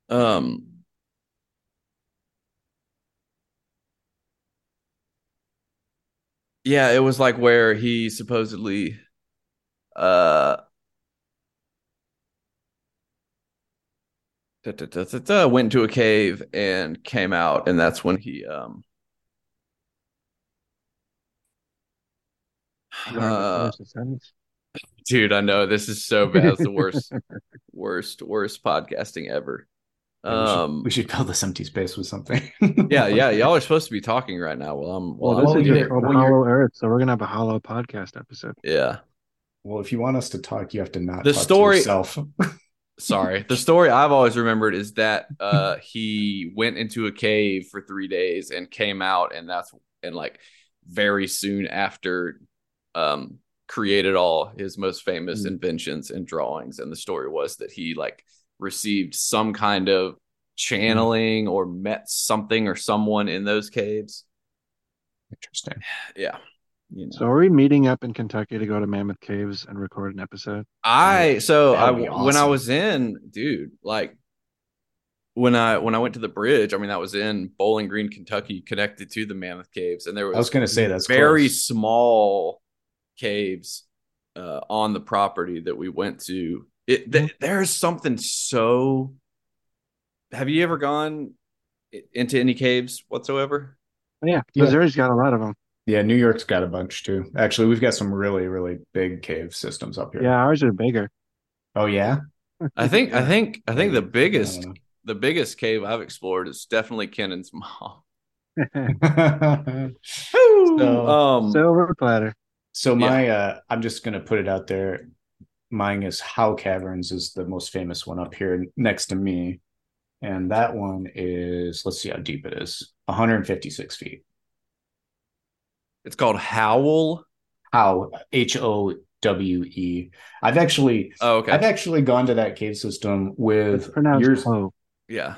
Um. Yeah, it was like where he supposedly... uh. Da, da, da, da, da, went to a cave and came out, and that's when he um uh, dude I know this is so bad. It's the worst worst worst podcasting ever. Um we should, we should fill this empty space with something. yeah yeah y'all are supposed to be talking right now. Well, I'm well, well this is your hollow earth, so we're gonna have a hollow podcast episode. Yeah, well, if you want us to talk you have to not the talk story to yourself. Sorry. The story I've always remembered is that uh, he went into a cave for three days and came out, and that's and like very soon after um, created all his most famous mm-hmm. inventions and drawings. And the story was that he like received some kind of channeling mm-hmm. or met something or someone in those caves. Interesting. Yeah. You know. So are we meeting up in Kentucky to go to Mammoth Caves and record an episode? I so I awesome. When I was in, dude, like when I when I went to the bridge, I mean that was in Bowling Green, Kentucky, connected to the Mammoth Caves, and there was I was going to say that's very close. Small caves uh, on the property that we went to. It th- there's something so. Have you ever gone into any caves whatsoever? Yeah, Missouri's yeah. got a lot of them. Yeah, New York's got a bunch too. Actually, we've got some really, really big cave systems up here. Yeah, ours are bigger. Oh yeah, I think, I think, I think the biggest, the biggest cave I've explored is definitely Kennan's mom. so, um, Silver platter. So my, yeah. uh, I'm just gonna put it out there. Mine is Howe Caverns is the most famous one up here next to me, and that one is let's see how deep it is, one hundred fifty-six feet. It's called Howl. How H O W E. I've actually, oh, okay. I've actually gone to that cave system with years. Ho. Yeah,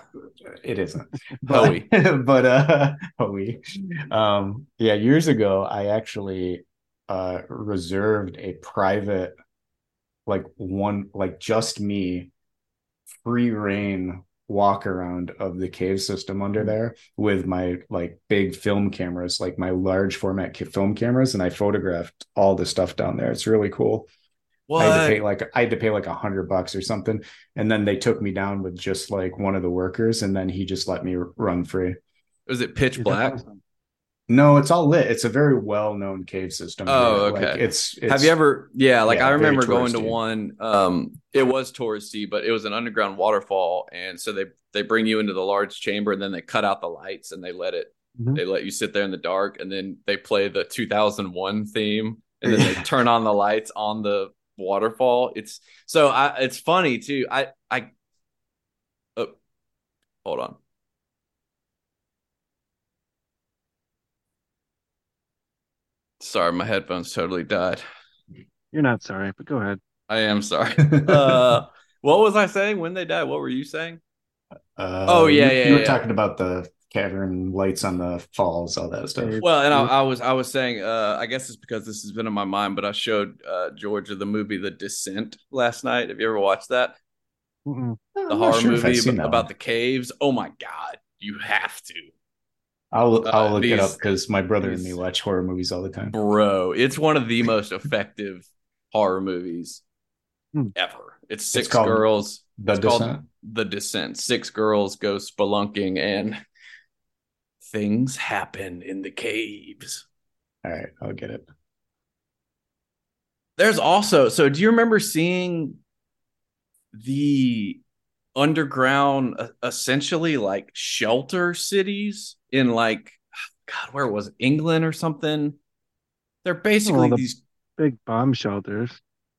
it isn't. Hoey, but uh, Hoey. Um, yeah, years ago, I actually uh reserved a private, like one, like just me, free reign walk around of the cave system under there with my like big film cameras, like my large format film cameras, and I photographed all the stuff down there. It's really cool. What? I had to pay like I had to pay like a hundred bucks or something, and then they took me down with just like one of the workers, and then he just let me run free. Was it pitch black? No, it's all lit. It's a very well-known cave system. Oh, right? Okay. Like it's, it's have you ever? Yeah, like yeah, I remember going to one. Um, it was touristy, but it was an underground waterfall, and so they they bring you into the large chamber, and then they cut out the lights, and they let it. Mm-hmm. They let you sit there in the dark, and then they play the two thousand one theme, and then they turn on the lights on the waterfall. It's so I. It's funny too. I I. Oh, hold on. Sorry, my headphones totally died. You're not sorry, but go ahead. I am sorry. uh, what was I saying when they died? What were you saying? Uh, oh, yeah, you, yeah. You were yeah. talking about the cavern lights on the falls, all that stuff. Well, and I, I was I was saying, uh, I guess it's because this has been in my mind, but I showed uh, Georgia the movie The Descent last night. Have you ever watched that? Mm-hmm. The horror sure movie about, about the caves. Oh, my God. You have to. I'll I'll uh, look these, it up because my brother these, and me watch horror movies all the time. Bro, it's one of the most effective horror movies ever. It's six it's girls. The it's Descent. Called The Descent. Six girls go spelunking and things happen in the caves. All right, I'll get it. There's also, so do you remember seeing the underground, uh, essentially like shelter cities in like, God, where was it? England or something? They're basically oh, the these big bomb shelters.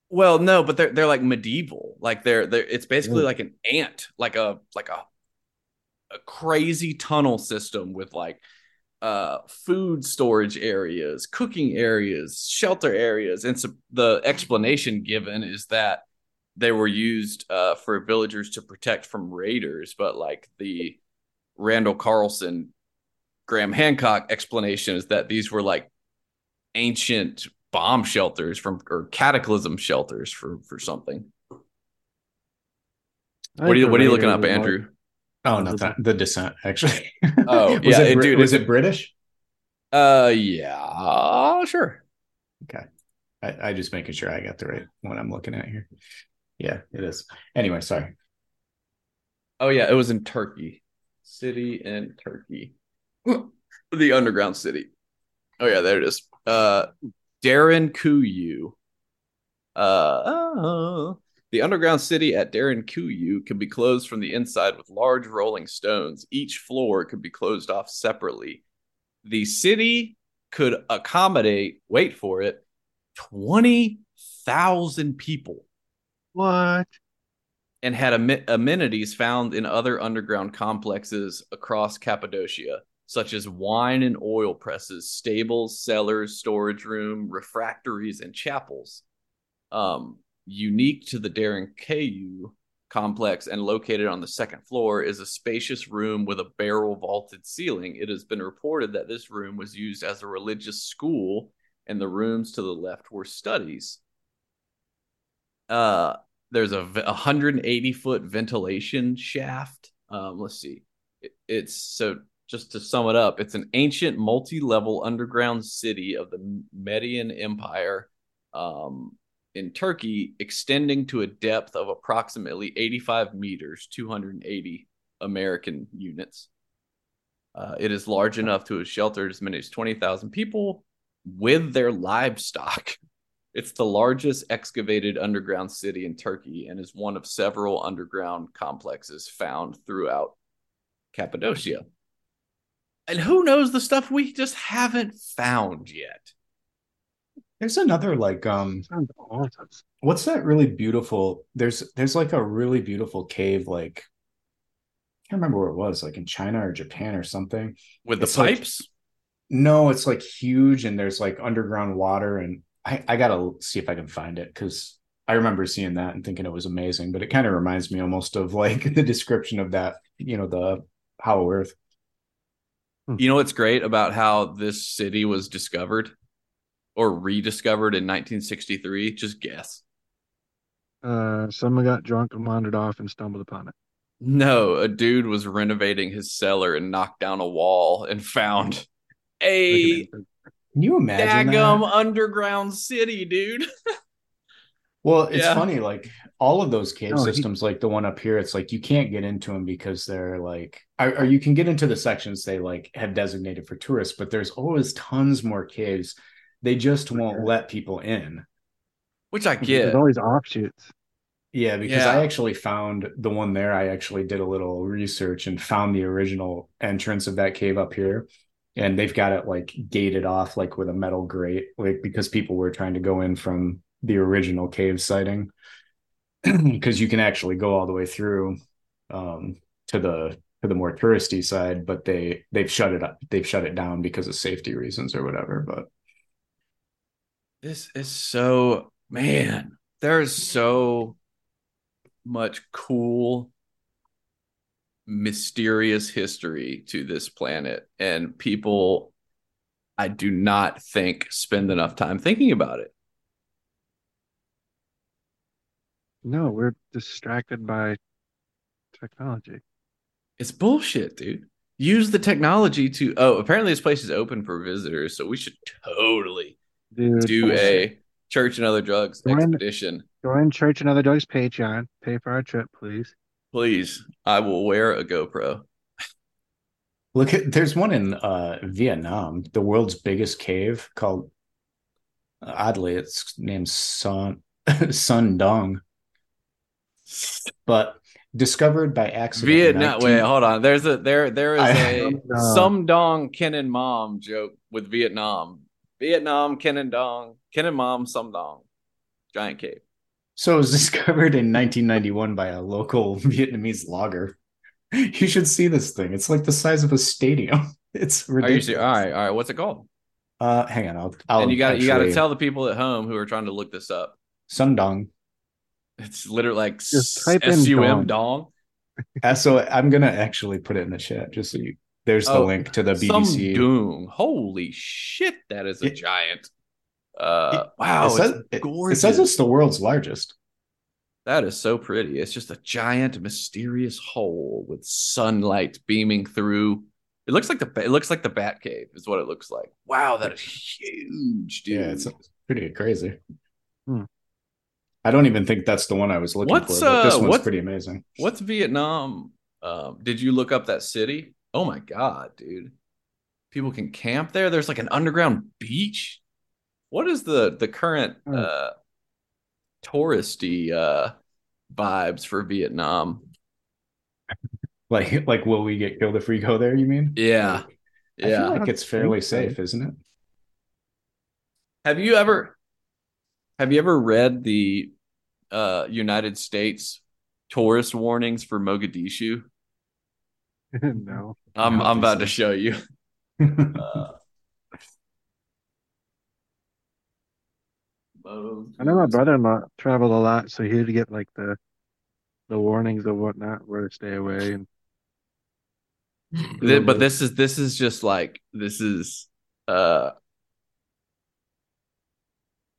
Well, no, but they're they're like medieval. Like they're they're it's basically yeah. like an ant, like a like a a crazy tunnel system with like uh food storage areas, cooking areas, shelter areas, and so the explanation given is that they were used uh, for villagers to protect from raiders, but like the Randall Carlson, Graham Hancock explanation is that these were like ancient bomb shelters from or cataclysm shelters for for something. What are you What are you looking up, Andrew? Oh, no, The Descent. Actually, oh yeah, it, dude, was it British? Uh, yeah, sure. Okay, I, I just making sure I got the right one I'm looking at here. Yeah, it is. Anyway, sorry. Oh, yeah, it was in Turkey. City in Turkey. The underground city. Oh, yeah, there it is. Uh, Derinkuyu. Uh, oh. The underground city at Derinkuyu can be closed from the inside with large rolling stones. Each floor could be closed off separately. The city could accommodate, wait for it, twenty thousand people. What? And had am- amenities found in other underground complexes across Cappadocia, such as wine and oil presses, stables, cellars, storage room, refractories, and chapels. Um, unique to the Derinkuyu complex and located on the second floor is a spacious room with a barrel vaulted ceiling. It has been reported that this room was used as a religious school, and the rooms to the left were studies. Uh, there's a one hundred eighty foot ventilation shaft. Um, let's see. It, it's so just to sum it up, it's an ancient multi-level underground city of the Median Empire um, in Turkey, extending to a depth of approximately eighty-five meters, two hundred eighty American units. Uh, it is large enough to have sheltered as many as twenty thousand people with their livestock. It's the largest excavated underground city in Turkey and is one of several underground complexes found throughout Cappadocia. And who knows the stuff we just haven't found yet. There's another like um what's that really beautiful there's there's like a really beautiful cave, like I can't remember where it was, like in China or Japan or something. With the it's pipes? Like, no, it's like huge and there's like underground water and I, I gotta see if I can find it because I remember seeing that and thinking it was amazing, but it kind of reminds me almost of like the description of that, you know, the Hollow Earth. You know what's great about how this city was discovered or rediscovered in nineteen sixty-three? Just guess. Uh, someone got drunk and wandered off and stumbled upon it. No, a dude was renovating his cellar and knocked down a wall and found a... Can you imagine Daggum that? Underground city, dude. Well, it's yeah. funny. Like all of those cave no, systems, he... like the one up here, it's like you can't get into them because they're like, or, or you can get into the sections they like have designated for tourists, but there's always tons more caves. They just won't yeah. let people in. Which I get. There's always offshoots. Yeah, because yeah. I actually found the one there. I actually did a little research and found the original entrance of that cave up here. And they've got it like gated off, like with a metal grate, like because people were trying to go in from the original cave sighting, because you can actually go all the way through um, to the to the more touristy side. But they they've shut it up. They've shut it down because of safety reasons or whatever. But This is so, man, there's so much cool, mysterious history to this planet, and people, I do not think, spend enough time thinking about it. No, we're distracted by technology. It's bullshit, dude. Use the technology to... Oh, apparently this place is open for visitors, so we should totally dude, do bullshit. a Church and Other Drugs join, expedition. Join Church and Other Drugs Patreon. Pay for our trip, please. Please. I will wear a GoPro. Look, there's one in uh, Vietnam, the world's biggest cave called... Oddly, it's named Son, Son Dong. But discovered by accident. Vietnam. nineteen- wait, hold on. There's a there there is I, a Some Dong Ken and Mom joke with Vietnam. Vietnam Ken and Dong Ken and Mom Some Dong giant cave. So it was discovered in nineteen ninety-one by a local Vietnamese logger. You should see this thing. It's like the size of a stadium. It's ridiculous. Are you, all right, all right. What's it called? Uh, hang on. I'll. I'll and you got you got to tell the people at home who are trying to look this up. Some Dong. It's literally like S U M Dong. So I'm going to actually put it in the chat just so you... There's the oh, link to the B B C. Doom. Holy shit, that is a it, giant. Uh, it, wow, it says, it's gorgeous. It says it's the world's largest. That is so pretty. It's just a giant mysterious hole with sunlight beaming through. It looks like the it looks like the Bat Cave is what it looks like. Wow, that is huge, dude. Yeah, it's pretty crazy. Hmm. I don't even think that's the one I was looking what's, for, but this uh, one's pretty amazing. What's Vietnam? Um, did you look up that city? Oh, my God, dude. People can camp there? There's like an underground beach? What is the, the current uh, touristy uh, vibes for Vietnam? like, like, will we get killed if we go there, you mean? Yeah. Like, yeah. I feel like it's fairly safe, isn't it? Have you ever... Have you ever read the uh, United States tourist warnings for Mogadishu? No. I'm I'm about to show you. uh, I know my brother-in-law traveled a lot, so he'd get like the the warnings and whatnot, where to stay away. And... But this is this is just like this is. Uh,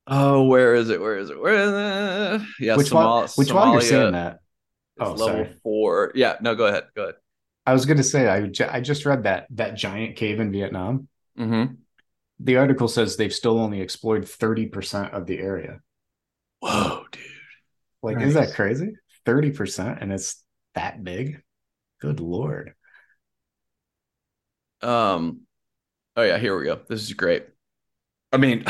Oh, where is it? Where is it? Where is it? Yeah, which Somal- while, which Somalia while you're saying that, oh, level sorry. four. Yeah, no, go ahead. Go ahead. I was going to say, I, ju- I just read that that giant cave in Vietnam. Mm-hmm. The article says they've still only explored thirty percent of the area. Whoa, dude. Like, nice. Is that crazy? thirty percent and it's that big? Good Lord. Um. Oh, yeah, here we go. This is great. I mean,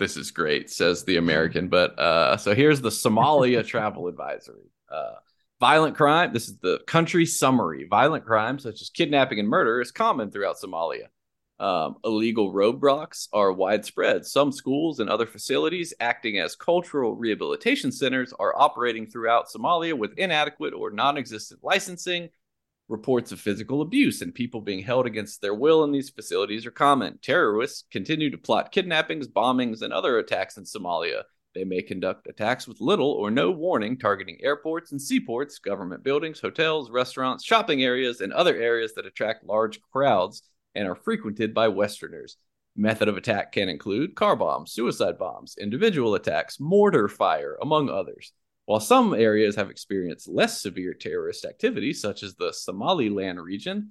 this is great, says the American, but uh, so here's the Somalia travel advisory. Uh, violent crime. This is the country summary. Violent crime, such as kidnapping and murder, is common throughout Somalia. Um, illegal roadblocks are widespread. Some schools and other facilities acting as cultural rehabilitation centers are operating throughout Somalia with inadequate or non-existent licensing. Reports of physical abuse and people being held against their will in these facilities are common. Terrorists continue to plot kidnappings, bombings, and other attacks in Somalia. They may conduct attacks with little or no warning, targeting airports and seaports, government buildings, hotels, restaurants, shopping areas, and other areas that attract large crowds and are frequented by Westerners. Method of attack can include car bombs, suicide bombs, individual attacks, mortar fire, among others. While some areas have experienced less severe terrorist activity, such as the Somaliland region,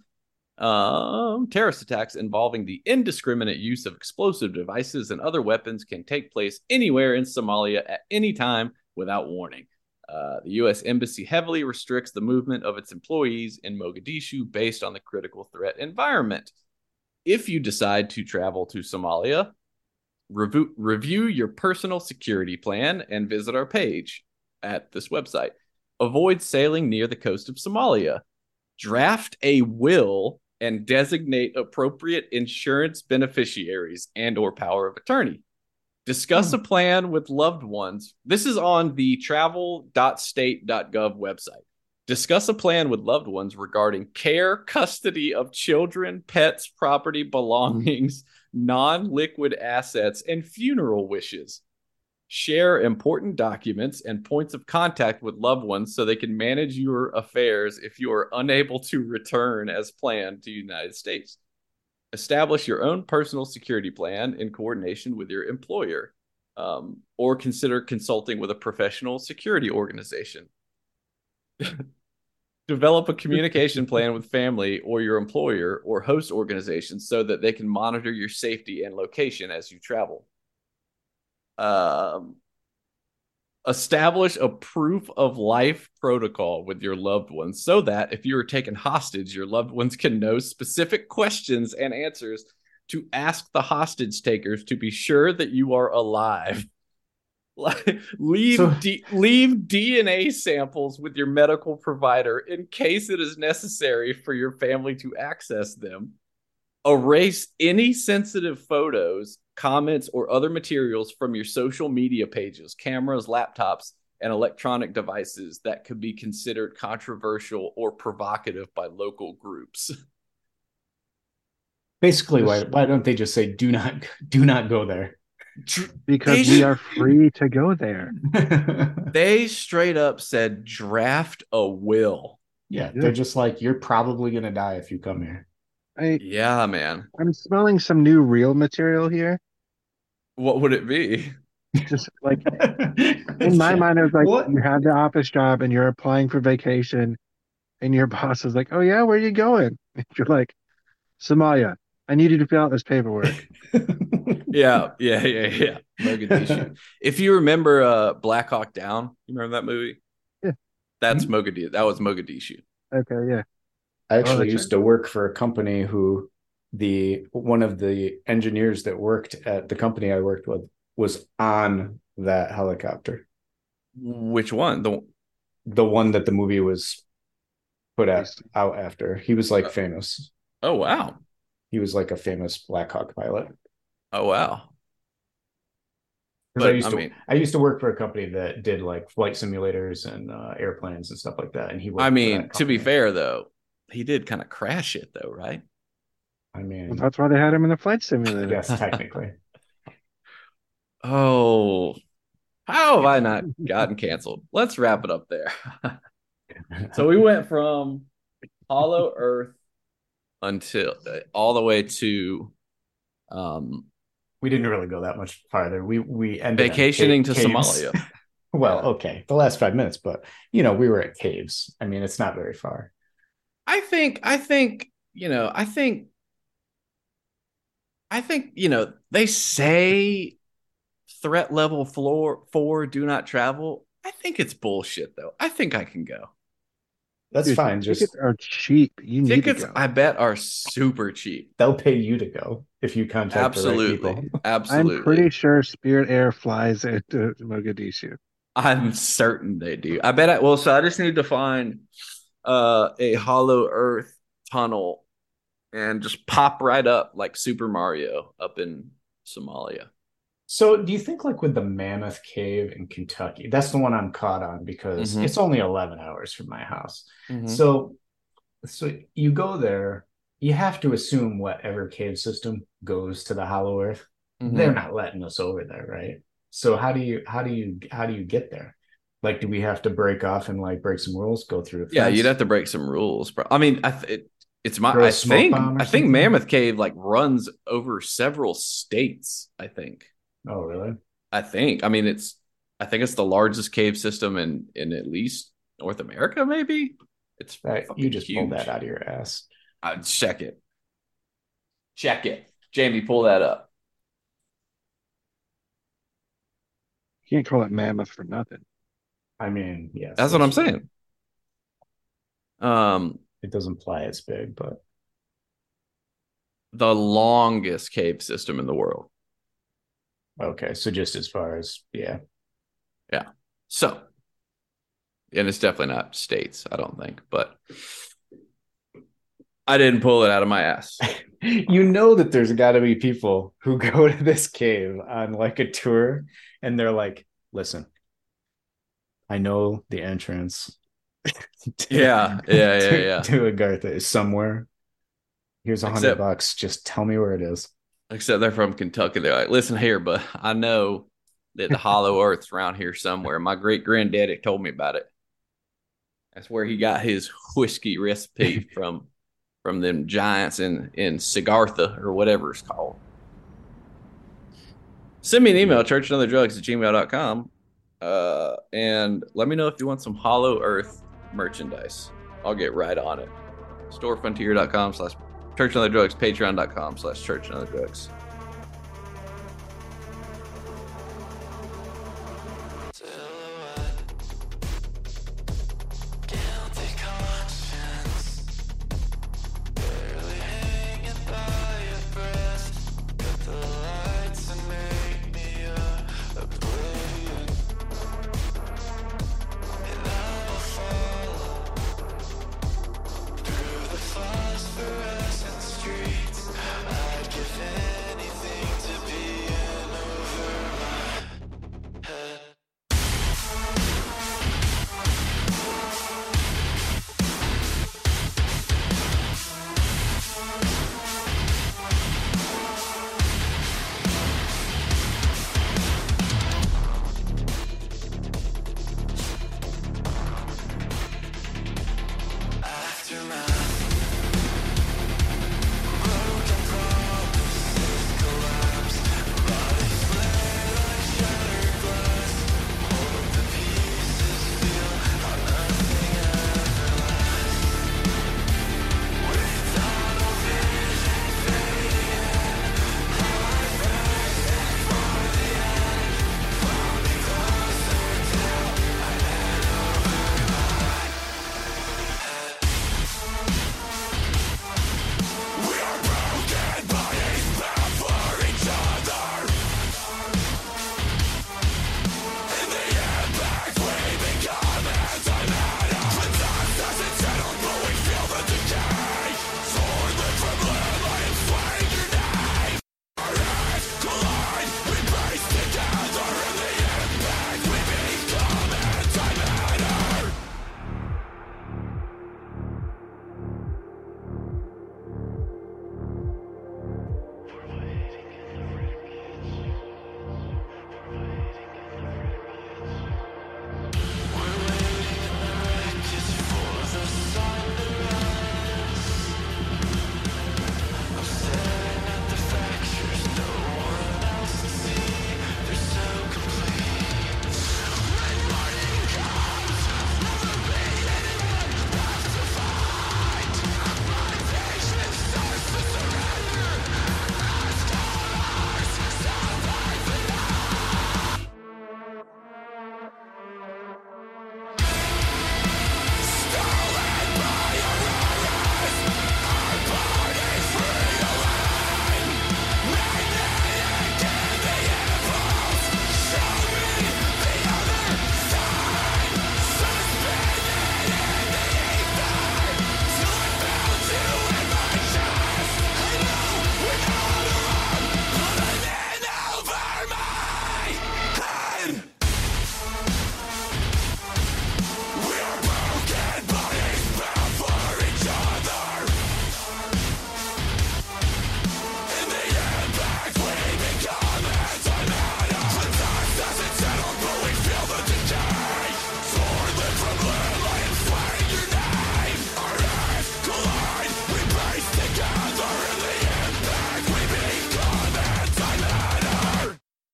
um, terrorist attacks involving the indiscriminate use of explosive devices and other weapons can take place anywhere in Somalia at any time without warning. Uh, the U S Embassy heavily restricts the movement of its employees in Mogadishu based on the critical threat environment. If you decide to travel to Somalia, review, review your personal security plan and visit our page. At this website, avoid sailing near the coast of Somalia. Draft a will and designate appropriate insurance beneficiaries and or power of attorney. Discuss a plan with loved ones. This is on the travel dot state dot gov website. Discuss a plan with loved ones regarding care, custody of children, pets, property, belongings, non-liquid assets, and funeral wishes. Share important documents and points of contact with loved ones so they can manage your affairs if you are unable to return as planned to the United States. Establish your own personal security plan in coordination with your employer, um, or consider consulting with a professional security organization. Develop a communication plan with family or your employer or host organizations so that they can monitor your safety and location as you travel. Um, establish a proof of life protocol with your loved ones so that if you are taken hostage, your loved ones can know specific questions and answers to ask the hostage takers to be sure that you are alive. leave so, D, leave D N A samples with your medical provider in case it is necessary for your family to access them. Erase any sensitive photos, comments, or other materials from your social media pages, cameras, laptops, and electronic devices that could be considered controversial or provocative by local groups. Basically, why why don't they just say do not do not go there? Because we are free to go there. They straight up said draft a will. Yeah, they're just like, you're probably gonna die if you come here. I, yeah, man. I'm smelling some new real material here. What would it be? Just like in my mind, I was like, what? You have the office job and you're applying for vacation, and your boss is like, "Oh yeah, where are you going?" And you're like, "Somalia. I need you to fill out this paperwork." Yeah, yeah, yeah, yeah. Mogadishu. If you remember uh, Black Hawk Down, you remember that movie? Yeah. That's mm-hmm. Mogadishu. That was Mogadishu. Okay, yeah. I actually oh, used right. to work for a company who the one of the engineers that worked at the company I worked with was on that helicopter. Which one? The, the one that the movie was put at, out after. He was like uh, famous. Oh, wow. He was like a famous Black Hawk pilot. Oh, wow. But, I, used I, to, mean, I used to work for a company that did like flight simulators and uh, airplanes and stuff like that. And he I mean, to be fair, though, he did kind of crash it, though, right? I mean, well, that's why they had him in the flight simulator. Yes, technically. Oh, how have I not gotten canceled? Let's wrap it up there. So we went from Hollow Earth until uh, all the way to... Um, we didn't really go that much farther. We we ended vacationing up ca- to caves. Somalia. Well, okay, the last five minutes, but you know, we were at caves. I mean, it's not very far. I think. I think. You know. I think. I think. You know. They say threat level floor four. Do not travel. I think it's bullshit, though. I think I can go. That's Dude, fine. Just tickets are cheap. You tickets, need to go. I bet, are super cheap. They'll pay you to go if you contact absolutely. The right people. Absolutely. I'm pretty sure Spirit Air flies into Mogadishu. I'm certain they do. I bet. I, well, so I just need to find uh, a Hollow Earth tunnel and just pop right up like Super Mario up in Somalia. So do you think like with the Mammoth Cave in Kentucky, that's the one I'm caught on because mm-hmm. it's only eleven hours from my house. Mm-hmm. So so you go there, you have to assume whatever cave system goes to the Hollow Earth. Mm-hmm. They're not letting us over there, right? So how do you how do you how do you get there? Like, do we have to break off and like break some rules, go through? The yeah, you'd have to break some rules. Bro. I mean, I th- it, it's my I think I think Mammoth Cave like runs over several states, I think. Oh, really? I think. I mean, it's. I think it's the largest cave system in, in at least North America. Maybe it's. That, you just huge. Pulled that out of your ass. I'll check it. Check it, Jamie. Pull that up. You can't call it Mammoth for nothing. I mean, yes. That's what I'm saying. Um, it doesn't imply it's big, but the longest cave system in the world. Okay, so just as far as, yeah. Yeah, so, and it's definitely not states, I don't think, but I didn't pull it out of my ass. You know that there's got to be people who go to this cave on like a tour, and they're like, listen, I know the entrance to, yeah, yeah, yeah, yeah. to, to Agartha is somewhere. Here's a hundred bucks, just tell me where it is. except they're from Kentucky. They're like, listen here, but I know that the hollow earth's around here somewhere. My great granddaddy told me about it. That's where he got his whiskey recipe from, from them giants in, in Sigartha or whatever it's called. Send me an email, church and other drugs at gmail dot com, uh, and let me know if you want some hollow earth merchandise. I'll get right on it. storefrontier dot com slash church and other drugs, patreon dot com slash church and other drugs.